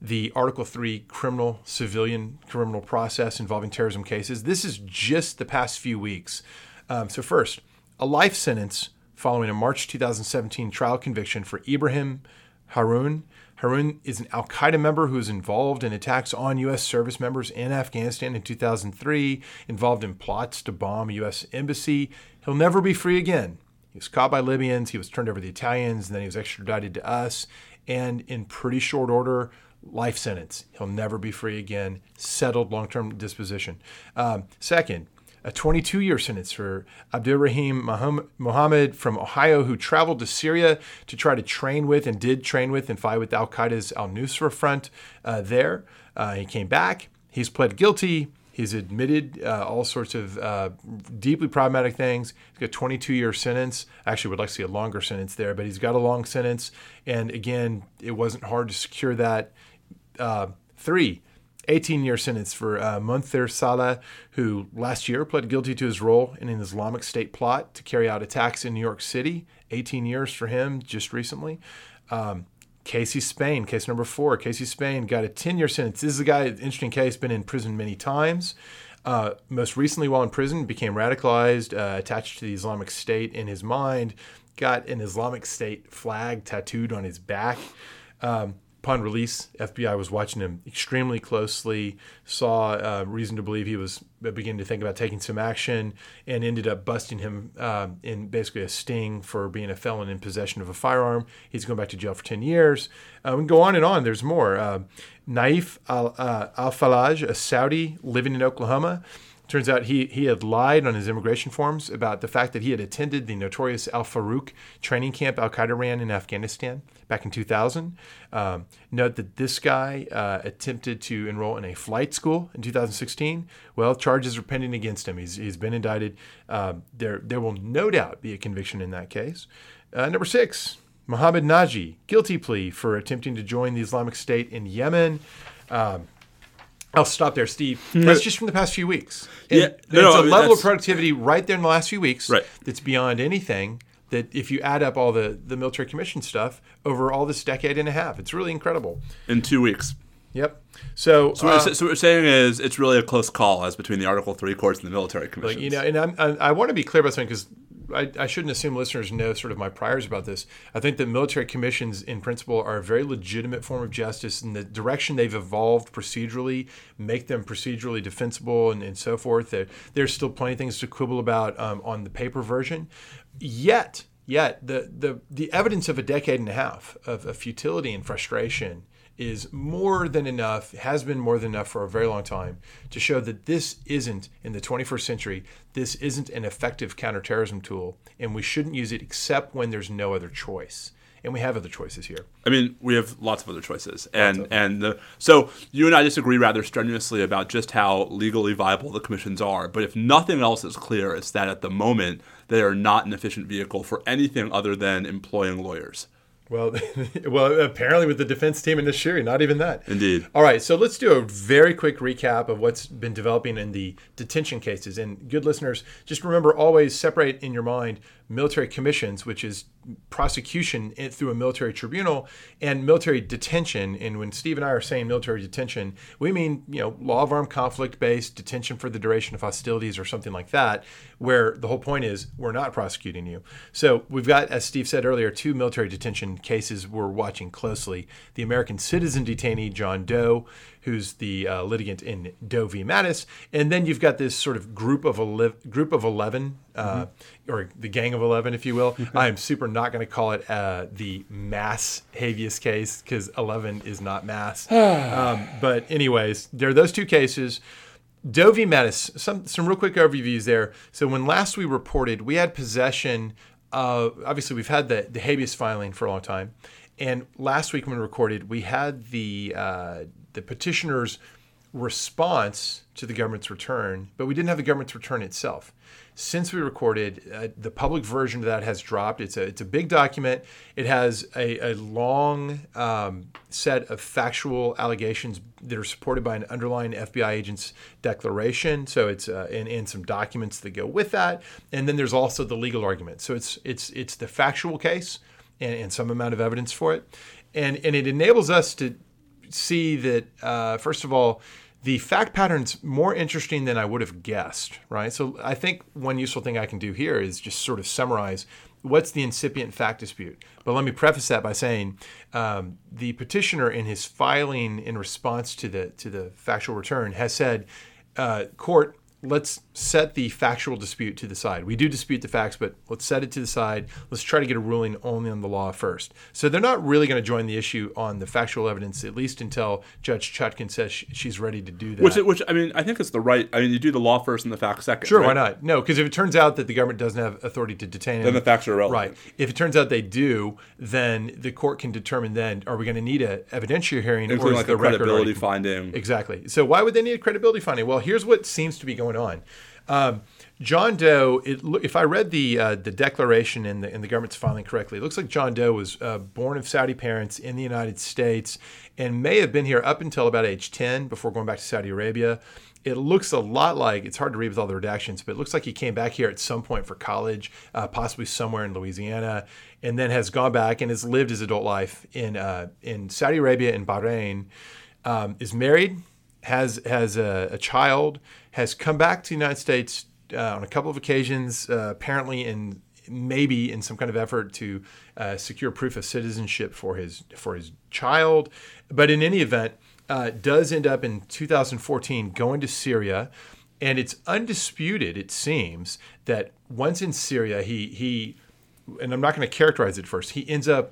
the Article III criminal, civilian criminal process involving terrorism cases. This is just the past few weeks. So first, a life sentence following a March 2017 trial conviction for Ibrahim Haroun. Haroun is an al-Qaeda member who was involved in attacks on U.S. service members in Afghanistan in 2003, involved in plots to bomb a U.S. embassy. He'll never be free again. He was caught by Libyans, he was turned over to the Italians, and then he was extradited to us. And in pretty short order, life sentence. He'll never be free again. Settled long-term disposition. Second, a 22-year sentence for Abdurrahim Mohammed from Ohio, who traveled to Syria to try to train with and did train with and fight with al-Qaeda's al-Nusra Front there. He came back. He's pled guilty. He's admitted all sorts of deeply problematic things. He's got a 22-year sentence. Actually, would like to see a longer sentence there, but he's got a long sentence. And again, it wasn't hard to secure that. Three, 18-year sentence for Munthir Saleh, who last year pled guilty to his role in an Islamic State plot to carry out attacks in New York City. 18 years for him just recently. Casey Spain, case number 4. Casey Spain got a 10-year sentence. This is a guy, interesting case, been in prison many times. Most recently, while in prison, became radicalized, attached to the Islamic State in his mind, got an Islamic State flag tattooed on his back. Upon release, FBI was watching him extremely closely, saw reason to believe he was beginning to think about taking some action, and ended up busting him in basically a sting for being a felon in possession of a firearm. He's going back to jail for 10 years. We can go on and on. There's more. Naif Al-Falaj, a Saudi living in Oklahoma. Turns out he had lied on his immigration forms about the fact that he had attended the notorious Al-Farouk training camp al-Qaeda ran in Afghanistan back in 2000. Note that this guy attempted to enroll in a flight school in 2016. Well, charges are pending against him. He's been indicted. There will no doubt be a conviction in that case. Number 6, Mohammed Naji, guilty plea for attempting to join the Islamic State in Yemen. I'll stop there, Steve. That's just from the past few weeks. It's a level of productivity right there in the last few weeks that's beyond anything that if you add up all the military commission stuff over all this decade and a half. It's really incredible. In 2 weeks. Yep. So what we're saying is it's really a close call as between the Article III courts and the military commissions. I want to be clear about something because I shouldn't assume listeners know sort of my priors about this. I think that military commissions in principle are a very legitimate form of justice, and the direction they've evolved procedurally make them procedurally defensible and so forth. There's still plenty of things to quibble about on the paper version. Yet the evidence of a decade and a half of futility and frustration is more than enough, has been more than enough for a very long time, to show that this isn't, in the 21st century, this isn't an effective counterterrorism tool, and we shouldn't use it except when there's no other choice. And we have other choices here. I mean, we have lots of other choices. So you and I disagree rather strenuously about just how legally viable the commissions are. But if nothing else is clear, it's that at the moment, they are not an efficient vehicle for anything other than employing lawyers. Well, apparently with the defense team in Nashiri, not even that. Indeed. All right, so let's do a very quick recap of what's been developing in the detention cases. And good listeners, just remember always separate in your mind military commissions, which is prosecution through a military tribunal, and military detention. And when Steve and I are saying military detention, we mean, law of armed conflict-based detention for the duration of hostilities or something like that, where the whole point is we're not prosecuting you. So we've got, as Steve said earlier, 2 military detention cases we're watching closely. The American citizen detainee, John Doe, who's the litigant in Doe v. Mattis. And then you've got this sort of group of 11, or the gang of 11, if you will. I'm super not going to call it the mass habeas case because 11 is not mass. But anyways, there are those 2 cases. Doe v. Mattis, some real quick overviews there. So when last we reported, we had possession. Obviously, we've had the habeas filing for a long time. And last week when we recorded, we had the petitioner's response to the government's return, but we didn't have the government's return itself. Since we recorded, the public version of that has dropped. It's a big document. It has a long set of factual allegations that are supported by an underlying FBI agent's declaration. So it's and some documents that go with that. And then there's also the legal argument. So it's the factual case and some amount of evidence for it, and it enables us to see that, first of all, the fact pattern's more interesting than I would have guessed, right? So I think one useful thing I can do here is just sort of summarize what's the incipient fact dispute. But let me preface that by saying the petitioner in his filing in response to the factual return has said, court, let's set the factual dispute to the side. We do dispute the facts, but let's set it to the side. Let's try to get a ruling only on the law first. So they're not really going to join the issue on the factual evidence, at least until Judge Chutkan says she's ready to do that. Which I mean, I think it's the right. I mean, you do the law first and the facts second. Sure, right? Why not? No, because if it turns out that the government doesn't have authority to detain him, then the facts are irrelevant. Right. If it turns out they do, then the court can determine then, are we going to need an evidentiary hearing? Including or like a credibility finding. Exactly. So why would they need a credibility finding? Well, here's what seems to be going on. John Doe, if I read the declaration in the government's filing correctly, it looks like John Doe was born of Saudi parents in the United States and may have been here up until about age 10 before going back to Saudi Arabia. It looks a lot like, it's hard to read with all the redactions, but it looks like he came back here at some point for college, possibly somewhere in Louisiana, and then has gone back and has lived his adult life in Saudi Arabia and Bahrain, is married, has a child, has come back to the United States on a couple of occasions, apparently maybe in some kind of effort to secure proof of citizenship for his child. But in any event, does end up in 2014 going to Syria. And it's undisputed, it seems, that once in Syria, he and I'm not going to characterize it first. He ends up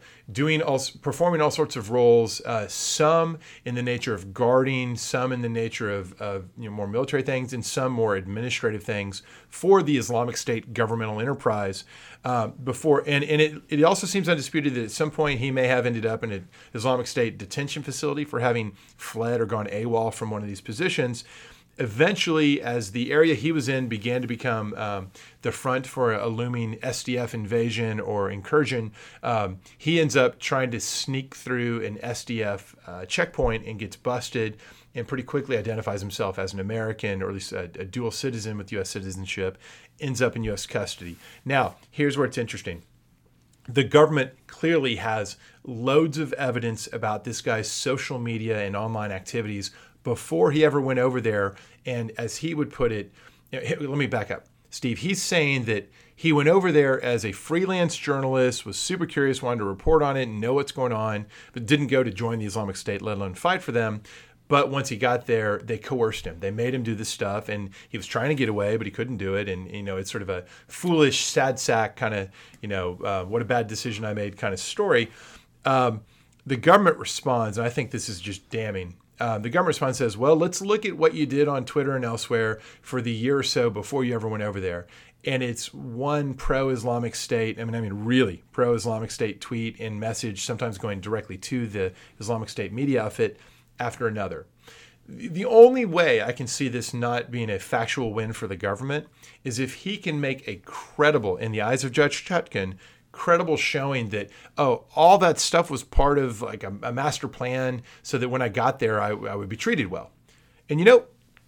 performing all sorts of roles, some in the nature of guarding, some in the nature of more military things, and some more administrative things for the Islamic State governmental enterprise. It also seems undisputed that at some point he may have ended up in an Islamic State detention facility for having fled or gone AWOL from one of these positions. Eventually, as the area he was in began to become the front for a looming SDF invasion or incursion, he ends up trying to sneak through an SDF checkpoint and gets busted and pretty quickly identifies himself as an American or at least a dual citizen with U.S. citizenship, ends up in U.S. custody. Now, here's where it's interesting. The government clearly has loads of evidence about this guy's social media and online activities before he ever went over there. And as he would put it, let me back up, Steve, he's saying that he went over there as a freelance journalist, was super curious, wanted to report on it and know what's going on, but didn't go to join the Islamic State, let alone fight for them. But once he got there, they coerced him. They made him do this stuff, and he was trying to get away, but he couldn't do it. And, it's sort of a foolish, sad sack kind of, what a bad decision I made kind of story. The government responds, and I think this is just damning. The government response says, well, let's look at what you did on Twitter and elsewhere for the year or so before you ever went over there. And it's one pro-Islamic State, I mean, really pro-Islamic State tweet and message, sometimes going directly to the Islamic State media outfit after another. The only way I can see this not being a factual win for the government is if he can make a credible, in the eyes of Judge Chutkan, credible showing that, all that stuff was part of like a master plan so that when I got there, I would be treated well. And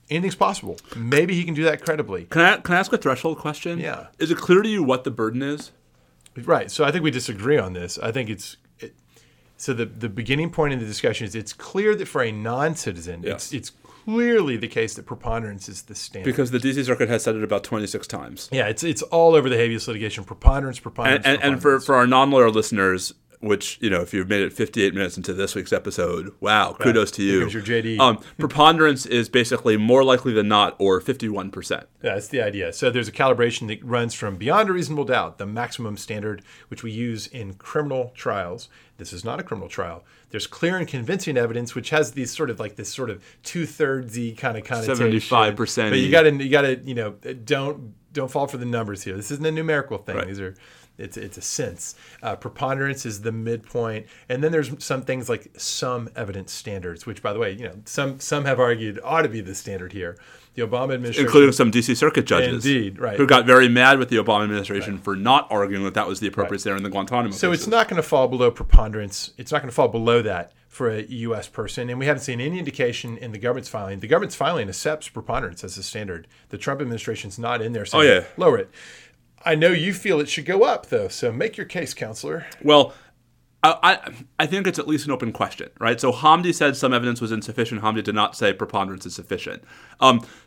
anything's possible. Maybe he can do that credibly. Can I ask a threshold question? Yeah. Is it clear to you what the burden is? Right. So I think we disagree on this. I think so the beginning point in the discussion is it's clear that for a non-citizen, yes, it's clearly the case that preponderance is the standard. Because the DC Circuit has said it about 26 times. Yeah, it's all over the habeas litigation, preponderance. And for our non-lawyer listeners, which, if you've made it 58 minutes into this week's episode, wow, kudos to you. Because you're JD. Preponderance is basically more likely than not, or 51%. Yeah, that's the idea. So there's a calibration that runs from beyond a reasonable doubt, the maximum standard, which we use in criminal trials. This is not a criminal trial. There's clear and convincing evidence, which has these sort of like this sort of two-thirds-y kind of connotation. 75%. But you gotta don't fall for the numbers here. This isn't a numerical thing. Right. It's a sense. Preponderance is the midpoint, and then there's some things like some evidence standards, which, by the way, some have argued ought to be the standard here. The Obama administration, including some DC Circuit judges, indeed, right, who got very mad with the Obama administration for not arguing that was the appropriate standard in the Guantanamo. So cases. It's not going to fall below preponderance. It's not going to fall below that for a U.S. person, and we haven't seen any indication in the government's filing. The government's filing accepts preponderance as the standard. The Trump administration's not in there saying lower it. I know you feel it should go up, though, so make your case, counselor. Well, I think it's at least an open question, right? So Hamdi said some evidence was insufficient. Hamdi did not say preponderance is sufficient.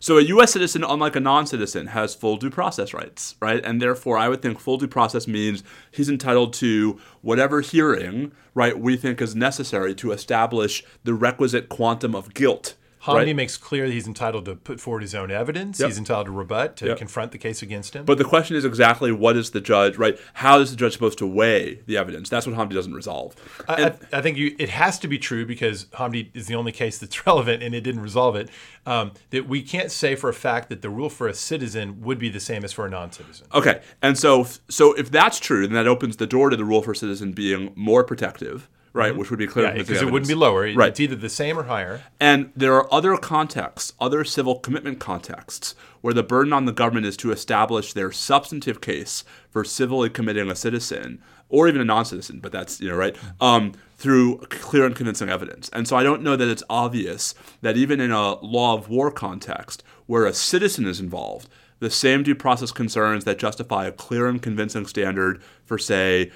So a U.S. citizen, unlike a non-citizen, has full due process rights, right? And therefore, I would think full due process means he's entitled to whatever hearing, right, we think is necessary to establish the requisite quantum of guilt. Hamdi makes clear that he's entitled to put forward his own evidence. Yep. He's entitled to rebut, to confront the case against him. But the question is exactly what is the judge, right? How is the judge supposed to weigh the evidence? That's what Hamdi doesn't resolve. I think it has to be true because Hamdi is the only case that's relevant and it didn't resolve it, that we can't say for a fact that the rule for a citizen would be the same as for a non-citizen. Okay. And so if that's true, then that opens the door to the rule for a citizen being more protective. Right, mm-hmm. Which would be clear. Yeah, because it wouldn't be lower. Right. It's either the same or higher. And there are other contexts, other civil commitment contexts, where the burden on the government is to establish their substantive case for civilly committing a citizen or even a non-citizen, but that's, right, through clear and convincing evidence. And so I don't know that it's obvious that even in a law of war context where a citizen is involved, the same due process concerns that justify a clear and convincing standard for, say,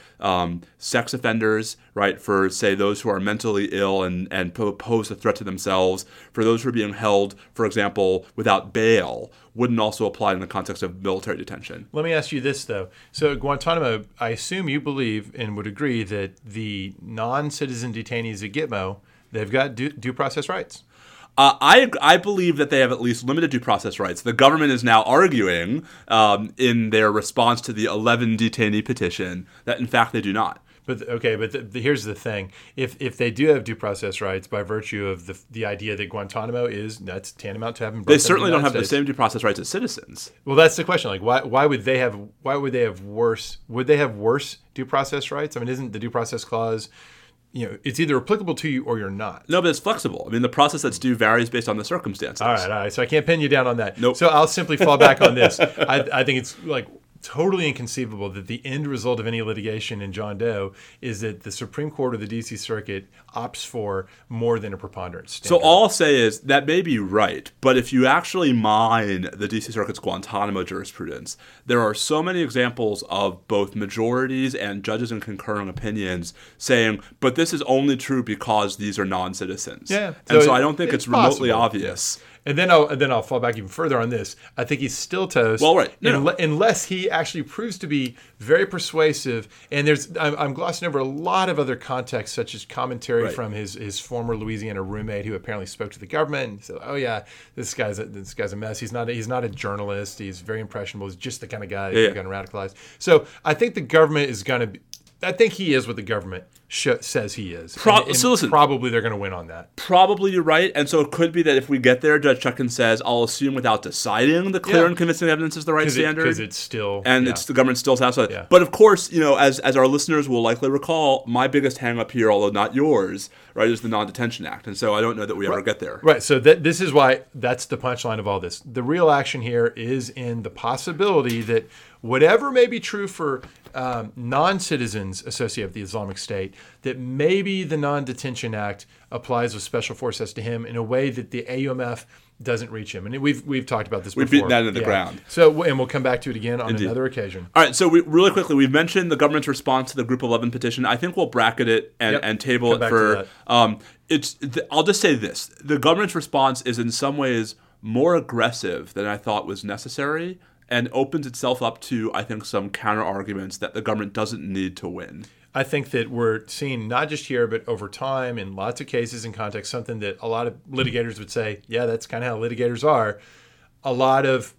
sex offenders, right? For, say, those who are mentally ill and pose a threat to themselves, for those who are being held, for example, without bail, wouldn't also apply in the context of military detention. Let me ask you this, though. So at Guantanamo, I assume you believe and would agree that the non-citizen detainees at Gitmo, they've got due process rights. I believe that they have at least limited due process rights. The government is now arguing in their response to the 11 detainee petition that, in fact, they do not. But here's the thing. If they do have due process rights by virtue of the idea that Guantanamo is, that's tantamount to having... They certainly don't have the same due process rights as citizens. Well, that's the question. Like, why would they have worse due process rights? I mean, isn't the due process clause... it's either applicable to you or you're not. No, but it's flexible. I mean, the process that's due varies based on the circumstances. All right. So I can't pin you down on that. Nope. So I'll simply fall back on this. I think it's totally inconceivable that the end result of any litigation in John Doe is that the Supreme Court or the DC Circuit opts for more than a preponderance standard. So all I'll say is that may be right, but if you actually mine the DC Circuit's Guantanamo jurisprudence, there are so many examples of both majorities and judges in concurring opinions saying, but this is only true because these are non-citizens. Yeah. And so I don't think it's remotely obvious. And then I'll fall back even further on this. I think he's still toast. Well, right. Unless he actually proves to be very persuasive. And I'm glossing over a lot of other contexts, such as commentary from his former Louisiana roommate, who apparently spoke to the government and said, "Oh yeah, this guy's a mess. He's not a journalist. He's very impressionable. He's just the kind of guy who's going to radicalize." So I think the government is going to be... I think he is what the government says he is. Probably they're going to win on that. Probably you're right. And so it could be that if we get there, Judge Chutkan says, I'll assume without deciding the clear and convincing evidence is the right standard. Because it's still... And it's the government's still satisfied. Yeah. But of course, as our listeners will likely recall, my biggest hang-up here, although not yours, right, is the Non-Detention Act. And so I don't know that we ever get there. Right. So this is why that's the punchline of all this. The real action here is in the possibility that whatever may be true for non-citizens associated with the Islamic State, that maybe the Non-Detention Act applies with special force as to him in a way that the AUMF doesn't reach him. And we've talked about this before. We've beaten that into the ground. So, and we'll come back to it again on another occasion. All right, so really quickly, we've mentioned the government's response to the Group 11 petition. I think we'll bracket it and table it for... I'll just say this. The government's response is in some ways more aggressive than I thought was necessary, and opens itself up to, I think, some counter-arguments that the government doesn't need to win. I think that we're seeing, not just here, but over time, in lots of cases and contexts, something that a lot of litigators would say, yeah, that's kind of how litigators are. A lot of,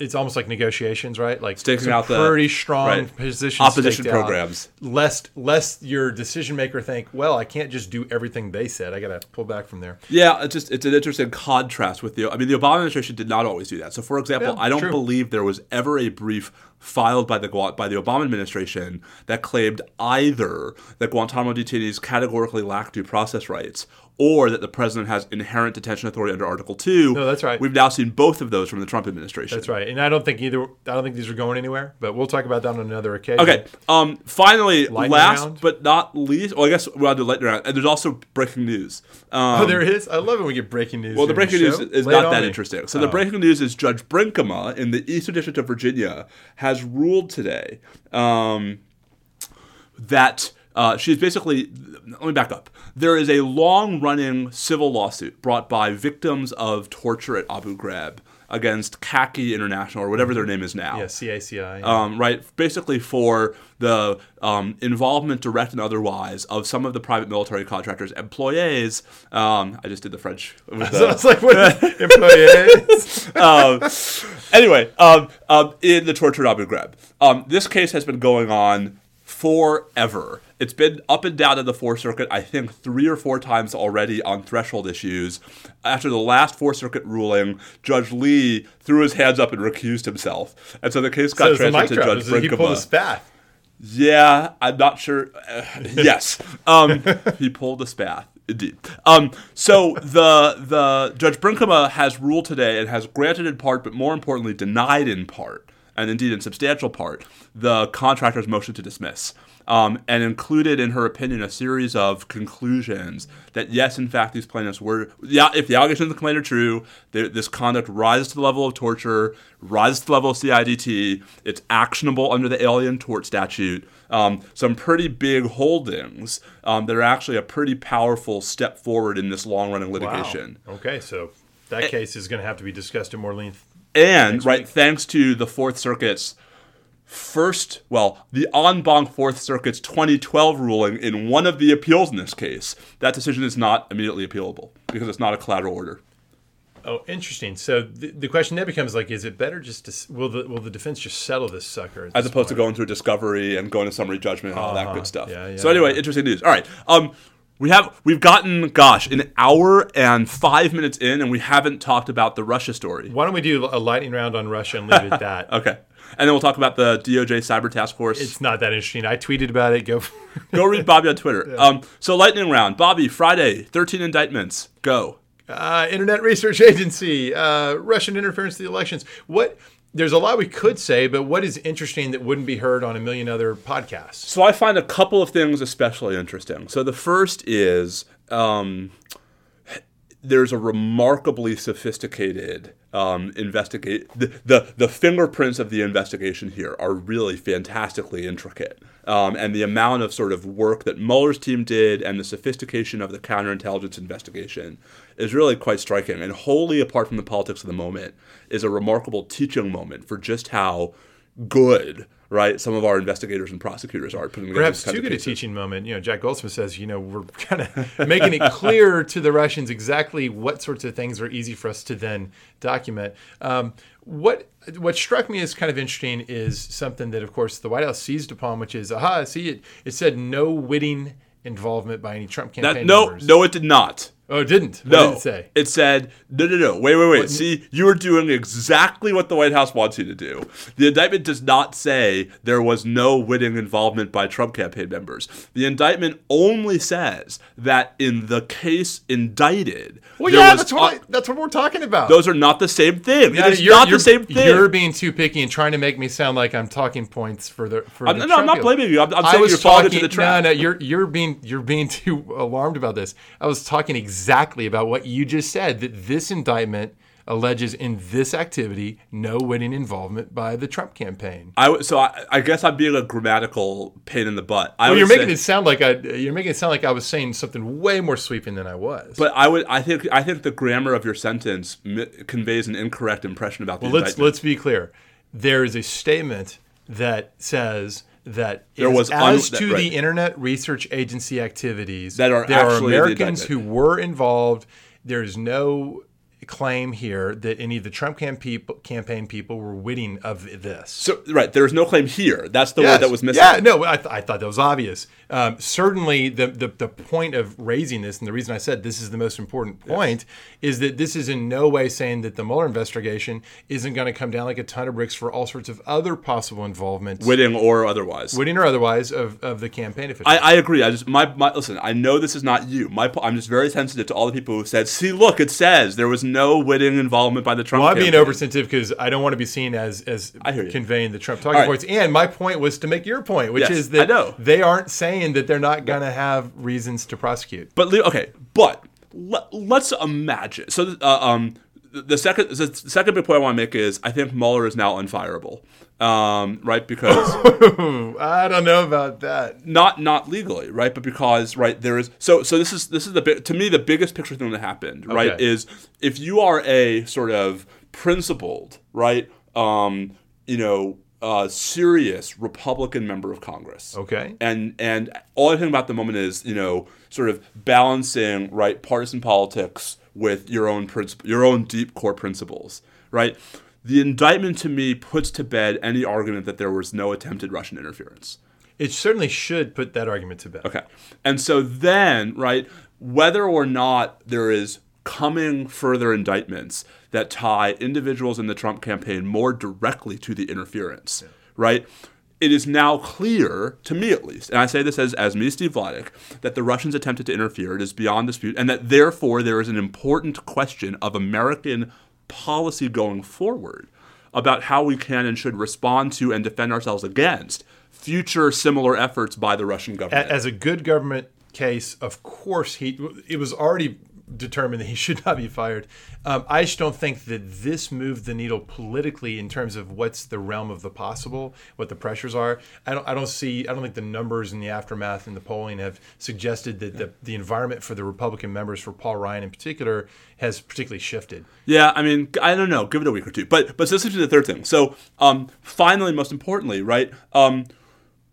it's almost like negotiations, right? Like staking out the pretty strong positions. Opposition programs. Lest your decision maker think, well, I can't just do everything they said. I got to pull back from there. Yeah, it's an interesting contrast with the Obama administration did not always do that. So, for example, I don't believe there was ever a brief filed by the Obama administration that claimed either that Guantanamo detainees categorically lack due process rights or that the president has inherent detention authority under Article 2. No, that's right. We've now seen both of those from the Trump administration. That's right. And I don't think these are going anywhere, but we'll talk about that on another occasion. Okay. Finally, but not least, well, I guess we'll have to lightning round. And there's also breaking news. There is? I love it when we get breaking news. Well, the breaking news is not that interesting. So the breaking news is Judge Brinkema in the Eastern District of Virginia has ruled today that She's basically, let me back up. There is a long-running civil lawsuit brought by victims of torture at Abu Ghraib against CACI International, or whatever their name is now. Yeah, CACI. Yeah. Right, basically for the involvement, direct and otherwise, of some of the private military contractors' employees. I just did the French. I was like, what? Employees? Anyway, in the torture at Abu Ghraib. This case has been going on forever. It's been up and down in the Fourth Circuit, I think, 3 or 4 times already on threshold issues. After the last Fourth Circuit ruling, Judge Lee threw his hands up and recused himself. And so the case got transferred to Judge Brinkema. He pulled a Spath. Yeah, I'm not sure. Yes. He pulled a Spath. Indeed. So the Judge Brinkema has ruled today and has granted in part, but more importantly, denied in part, and indeed in substantial part, the contractor's motion to dismiss. And included in her opinion a series of conclusions that, yes, in fact, these plaintiffs were, yeah, if the allegations of the complaint are true, this conduct rises to the level of torture, rises to the level of CIDT, it's actionable under the Alien Tort Statute. Some pretty big holdings that are actually a pretty powerful step forward in this long-running litigation. Wow. Okay, so that case is going to have to be discussed in more length. And, right, thanks to the Fourth Circuit's the en banc Fourth Circuit's 2012 ruling in one of the appeals in this case, that decision is not immediately appealable because it's not a collateral order. Oh, interesting. So the question then becomes, like, is it better just to, will the defense just settle this sucker? As opposed to going through discovery and going to summary judgment and all that good stuff. Yeah, yeah, so anyway, interesting news. All right. We've gotten, an hour and 5 minutes in, and we haven't talked about the Russia story. Why don't we do a lightning round on Russia and leave it at that? Okay. And then we'll talk about the DOJ Cyber Task Force. It's not that interesting. I tweeted about it. Go read Bobby on Twitter. Yeah. So lightning round. Bobby, Friday, 13 indictments. Go. Internet Research Agency, Russian interference in the elections. There's a lot we could say, but what is interesting that wouldn't be heard on a million other podcasts? So I find a couple of things especially interesting. So the first is there's a remarkably sophisticated investigate. The fingerprints of the investigation here are really fantastically intricate. And the amount of sort of work that Mueller's team did and the sophistication of the counterintelligence investigation is really quite striking, and wholly apart from the politics of the moment is a remarkable teaching moment for just how good, right, some of our investigators and prosecutors are putting together. Perhaps too good a teaching moment. You know, Jack Goldsmith says, we're kind of making it clear to the Russians exactly what sorts of things are easy for us to then document. What struck me as kind of interesting is something that, of course, the White House seized upon, which is, it said no witting involvement by any Trump campaign members. No, it did not. Oh, it didn't? What did it say? It said, no. Wait. What? See, you are doing exactly what the White House wants you to do. The indictment does not say there was no witting involvement by Trump campaign members. The indictment only says that in the case indicted... Well, yeah, that's what we're talking about. Those are not the same thing. Yeah, it's not the same thing. You're being too picky and trying to make me sound like I'm talking points for the Trump. No, I'm not blaming you. I'm saying you're falling into the trap. No, you're being too alarmed about this. I was talking exactly about what you just said, that this indictment alleges in this activity no witting involvement by the Trump campaign. So I guess I'm being a grammatical pain in the butt. You're making it sound like I was saying something way more sweeping than I was. But I think the grammar of your sentence conveys an incorrect impression about the indictment. Let's be clear. There is a statement that says that the Internet Research Agency activities, there are Americans who were involved. There is no claim here that any of the Trump campaign people were witting of this. So, right, there is no claim here. That's the word that was missing. Yeah, no, I thought that was obvious. Certainly, the point of raising this, and the reason I said this is the most important point, is that this is in no way saying that the Mueller investigation isn't going to come down like a ton of bricks for all sorts of other possible involvement, witting or otherwise, of the campaign officials. I agree. Listen, I know this is not you. I'm just very sensitive to all the people who said, "See, look, it says there was no witting involvement by the Trump campaign." I'm being oversensitive because I don't want to be seen as conveying the Trump talking points. And my point was to make your point, which is that they aren't saying that they're not going to have reasons to prosecute. But let's imagine. So The second big point I want to make is I think Mueller is now unfireable, right? Because I don't know about that. Not legally, right? But because there is so this is the big, to me, the biggest picture thing that happened, right? Okay. Is if you are a sort of principled, right, serious Republican member of Congress. Okay. And all I think about at the moment is, sort of balancing, right, partisan politics with your own deep core principles, right? The indictment to me puts to bed any argument that there was no attempted Russian interference. It certainly should put that argument to bed. Okay. And so then, right, whether or not there is coming further indictments that tie individuals in the Trump campaign more directly to the interference, yeah, right? It is now clear, to me at least, and I say this as me, Steve Vladeck, that the Russians attempted to interfere. It is beyond dispute, and that therefore there is an important question of American policy going forward about how we can and should respond to and defend ourselves against future similar efforts by the Russian government. As a good government case, of course, it was already determined that he should not be fired. I just don't think that this moved the needle politically in terms of what's the realm of the possible, what the pressures are. I don't think the numbers in the aftermath and the polling have suggested that the environment for the Republican members, for Paul Ryan in particular, has particularly shifted. Yeah, I mean, I don't know. Give it a week or two. But so this is the third thing. So finally, most importantly, right,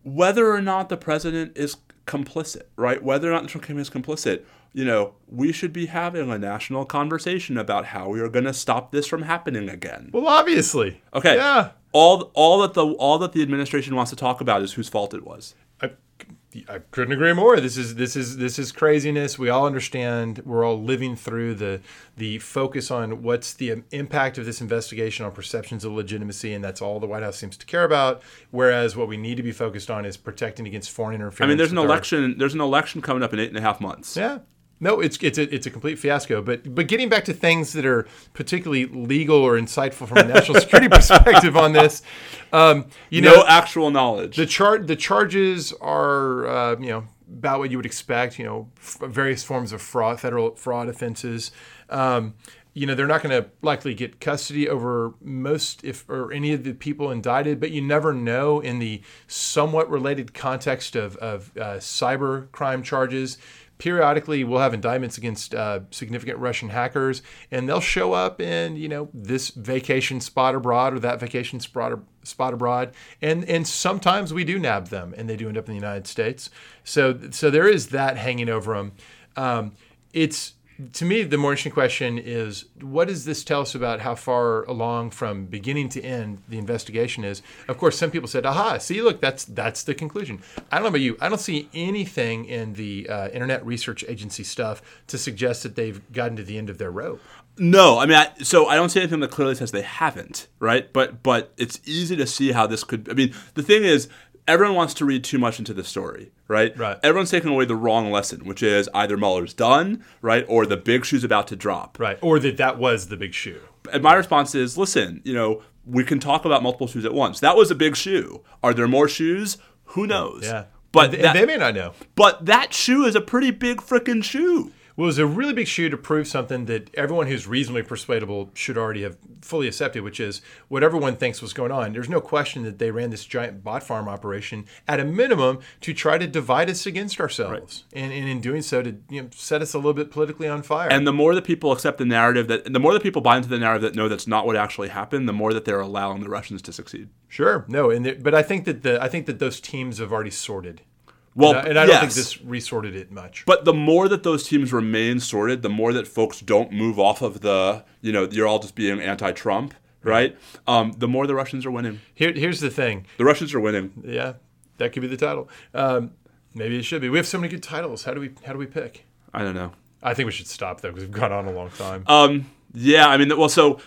whether or not the president is complicit, right, whether or not the Trump campaign is complicit, we should be having a national conversation about how we are going to stop this from happening again. Well, obviously. Okay. Yeah. All that the administration wants to talk about is whose fault it was. I couldn't agree more. This is craziness. We all understand. We're all living through the focus on what's the impact of this investigation on perceptions of legitimacy, and that's all the White House seems to care about. Whereas what we need to be focused on is protecting against foreign interference. I mean, there's an election. There's an election coming up in 8.5 months. Yeah. No, it's a complete fiasco. But getting back to things that are particularly legal or insightful from a national security perspective on this, no actual knowledge. The charges are about what you would expect. Various forms of fraud, federal fraud offenses. They're not going to likely get custody over most or any of the people indicted, but you never know in the somewhat related context of cyber crime charges. Periodically, we'll have indictments against significant Russian hackers, and they'll show up in, this vacation spot abroad or that vacation spot abroad. And sometimes we do nab them, and they do end up in the United States. So there is that hanging over them. To me, the more interesting question is, what does this tell us about how far along from beginning to end the investigation is? Of course, some people said, aha, see, look, that's the conclusion. I don't know about you. I don't see anything in the Internet Research Agency stuff to suggest that they've gotten to the end of their rope. No, I mean, I don't see anything that clearly says they haven't, right? But it's easy to see how this could – I mean, the thing is – everyone wants to read too much into the story, right? Right. Everyone's taking away the wrong lesson, which is either Mueller's done, right, or the big shoe's about to drop. Right, or that was the big shoe. And my response is, listen, we can talk about multiple shoes at once. That was a big shoe. Are there more shoes? Who knows? Yeah. But they may not know. But that shoe is a pretty big frickin' shoe. Well, it was a really big shoe to prove something that everyone who's reasonably persuadable should already have fully accepted, which is what everyone thinks was going on. There's no question that they ran this giant bot farm operation at a minimum to try to divide us against ourselves. Right. And in doing so to set us a little bit politically on fire. And the more that people accept the narrative that the more that people buy into the narrative that no, that's not what actually happened, the more that they're allowing the Russians to succeed. Sure. No, but I think that those teams have already sorted. Well, and I don't think this resorted it much. But the more that those teams remain sorted, the more that folks don't move off of the, you're all just being anti-Trump, right? The more the Russians are winning. Here's the thing. The Russians are winning. Yeah, that could be the title. Maybe it should be. We have so many good titles. How do we pick? I don't know. I think we should stop, though, because we've gone on a long time. Yeah, I mean, well, so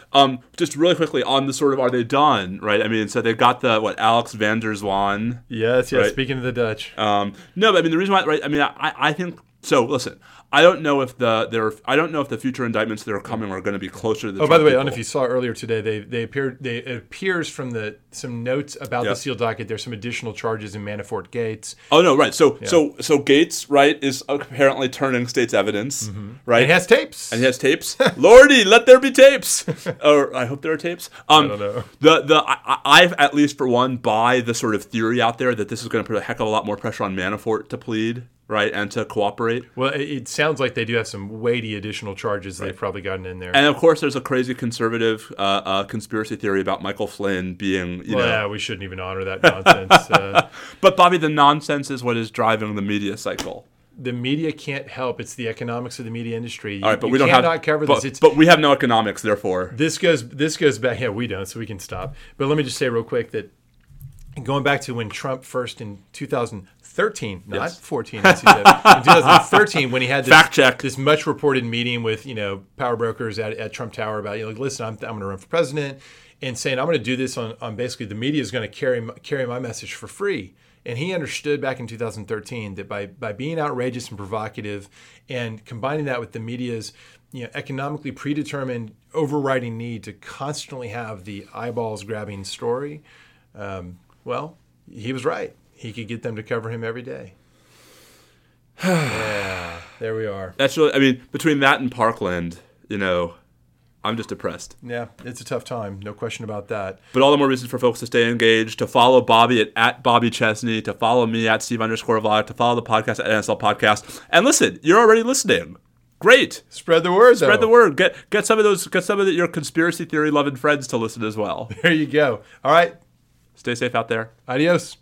just really quickly on the sort of are they done, right? I mean, so they've got the, Alex van der Zwaan. Yes, right? Speaking of the Dutch. No, but I mean, the reason why, right, I mean, I think So listen, I don't know if the future indictments that are coming are going to be closer to the. Oh, by the way, I don't know if you saw earlier today. It appears from some notes about the sealed docket. There's some additional charges in Manafort Gates. Oh no, right. So Gates, right, is apparently turning state's evidence, right? And he has tapes. Lordy, let there be tapes. Or I hope there are tapes. I don't know. I've at least for one buy the sort of theory out there that this is going to put a heck of a lot more pressure on Manafort to plead. Right, and to cooperate. Well, it sounds like they do have some weighty additional charges they've probably gotten in there. And of course, there's a crazy conservative conspiracy theory about Michael Flynn being, you know. Yeah, we shouldn't even honor that nonsense. But Bobby, the nonsense is what is driving the media cycle. The media can't help. It's the economics of the media industry. All right, but we cannot cover this. But we have no economics, therefore. This goes back. Yeah, we don't, so we can stop. But let me just say real quick that going back to when Trump first in 2013, not 14, in 2013, when he had this much reported meeting with, you know, power brokers at Trump Tower about, you know, like, listen, I'm going to run for president, and saying I'm going to do this on basically the media is going to carry my message for free. And he understood back in 2013 that by being outrageous and provocative and combining that with the media's, you know, economically predetermined overriding need to constantly have the eyeballs grabbing story. Well, he was right. He could get them to cover him every day. Yeah, there we are. That's really, I mean, between that and Parkland, you know, I'm just depressed. Yeah, it's a tough time. No question about that. But all the more reason for folks to stay engaged, to follow Bobby at Bobby Chesney, to follow me at Steve_Vladeck, to follow the podcast at NSL Podcast. And listen, you're already listening. Great. Spread the word. Spread the word. Get some of those. Get some of your conspiracy theory loving friends to listen as well. There you go. All right. Stay safe out there. Adios.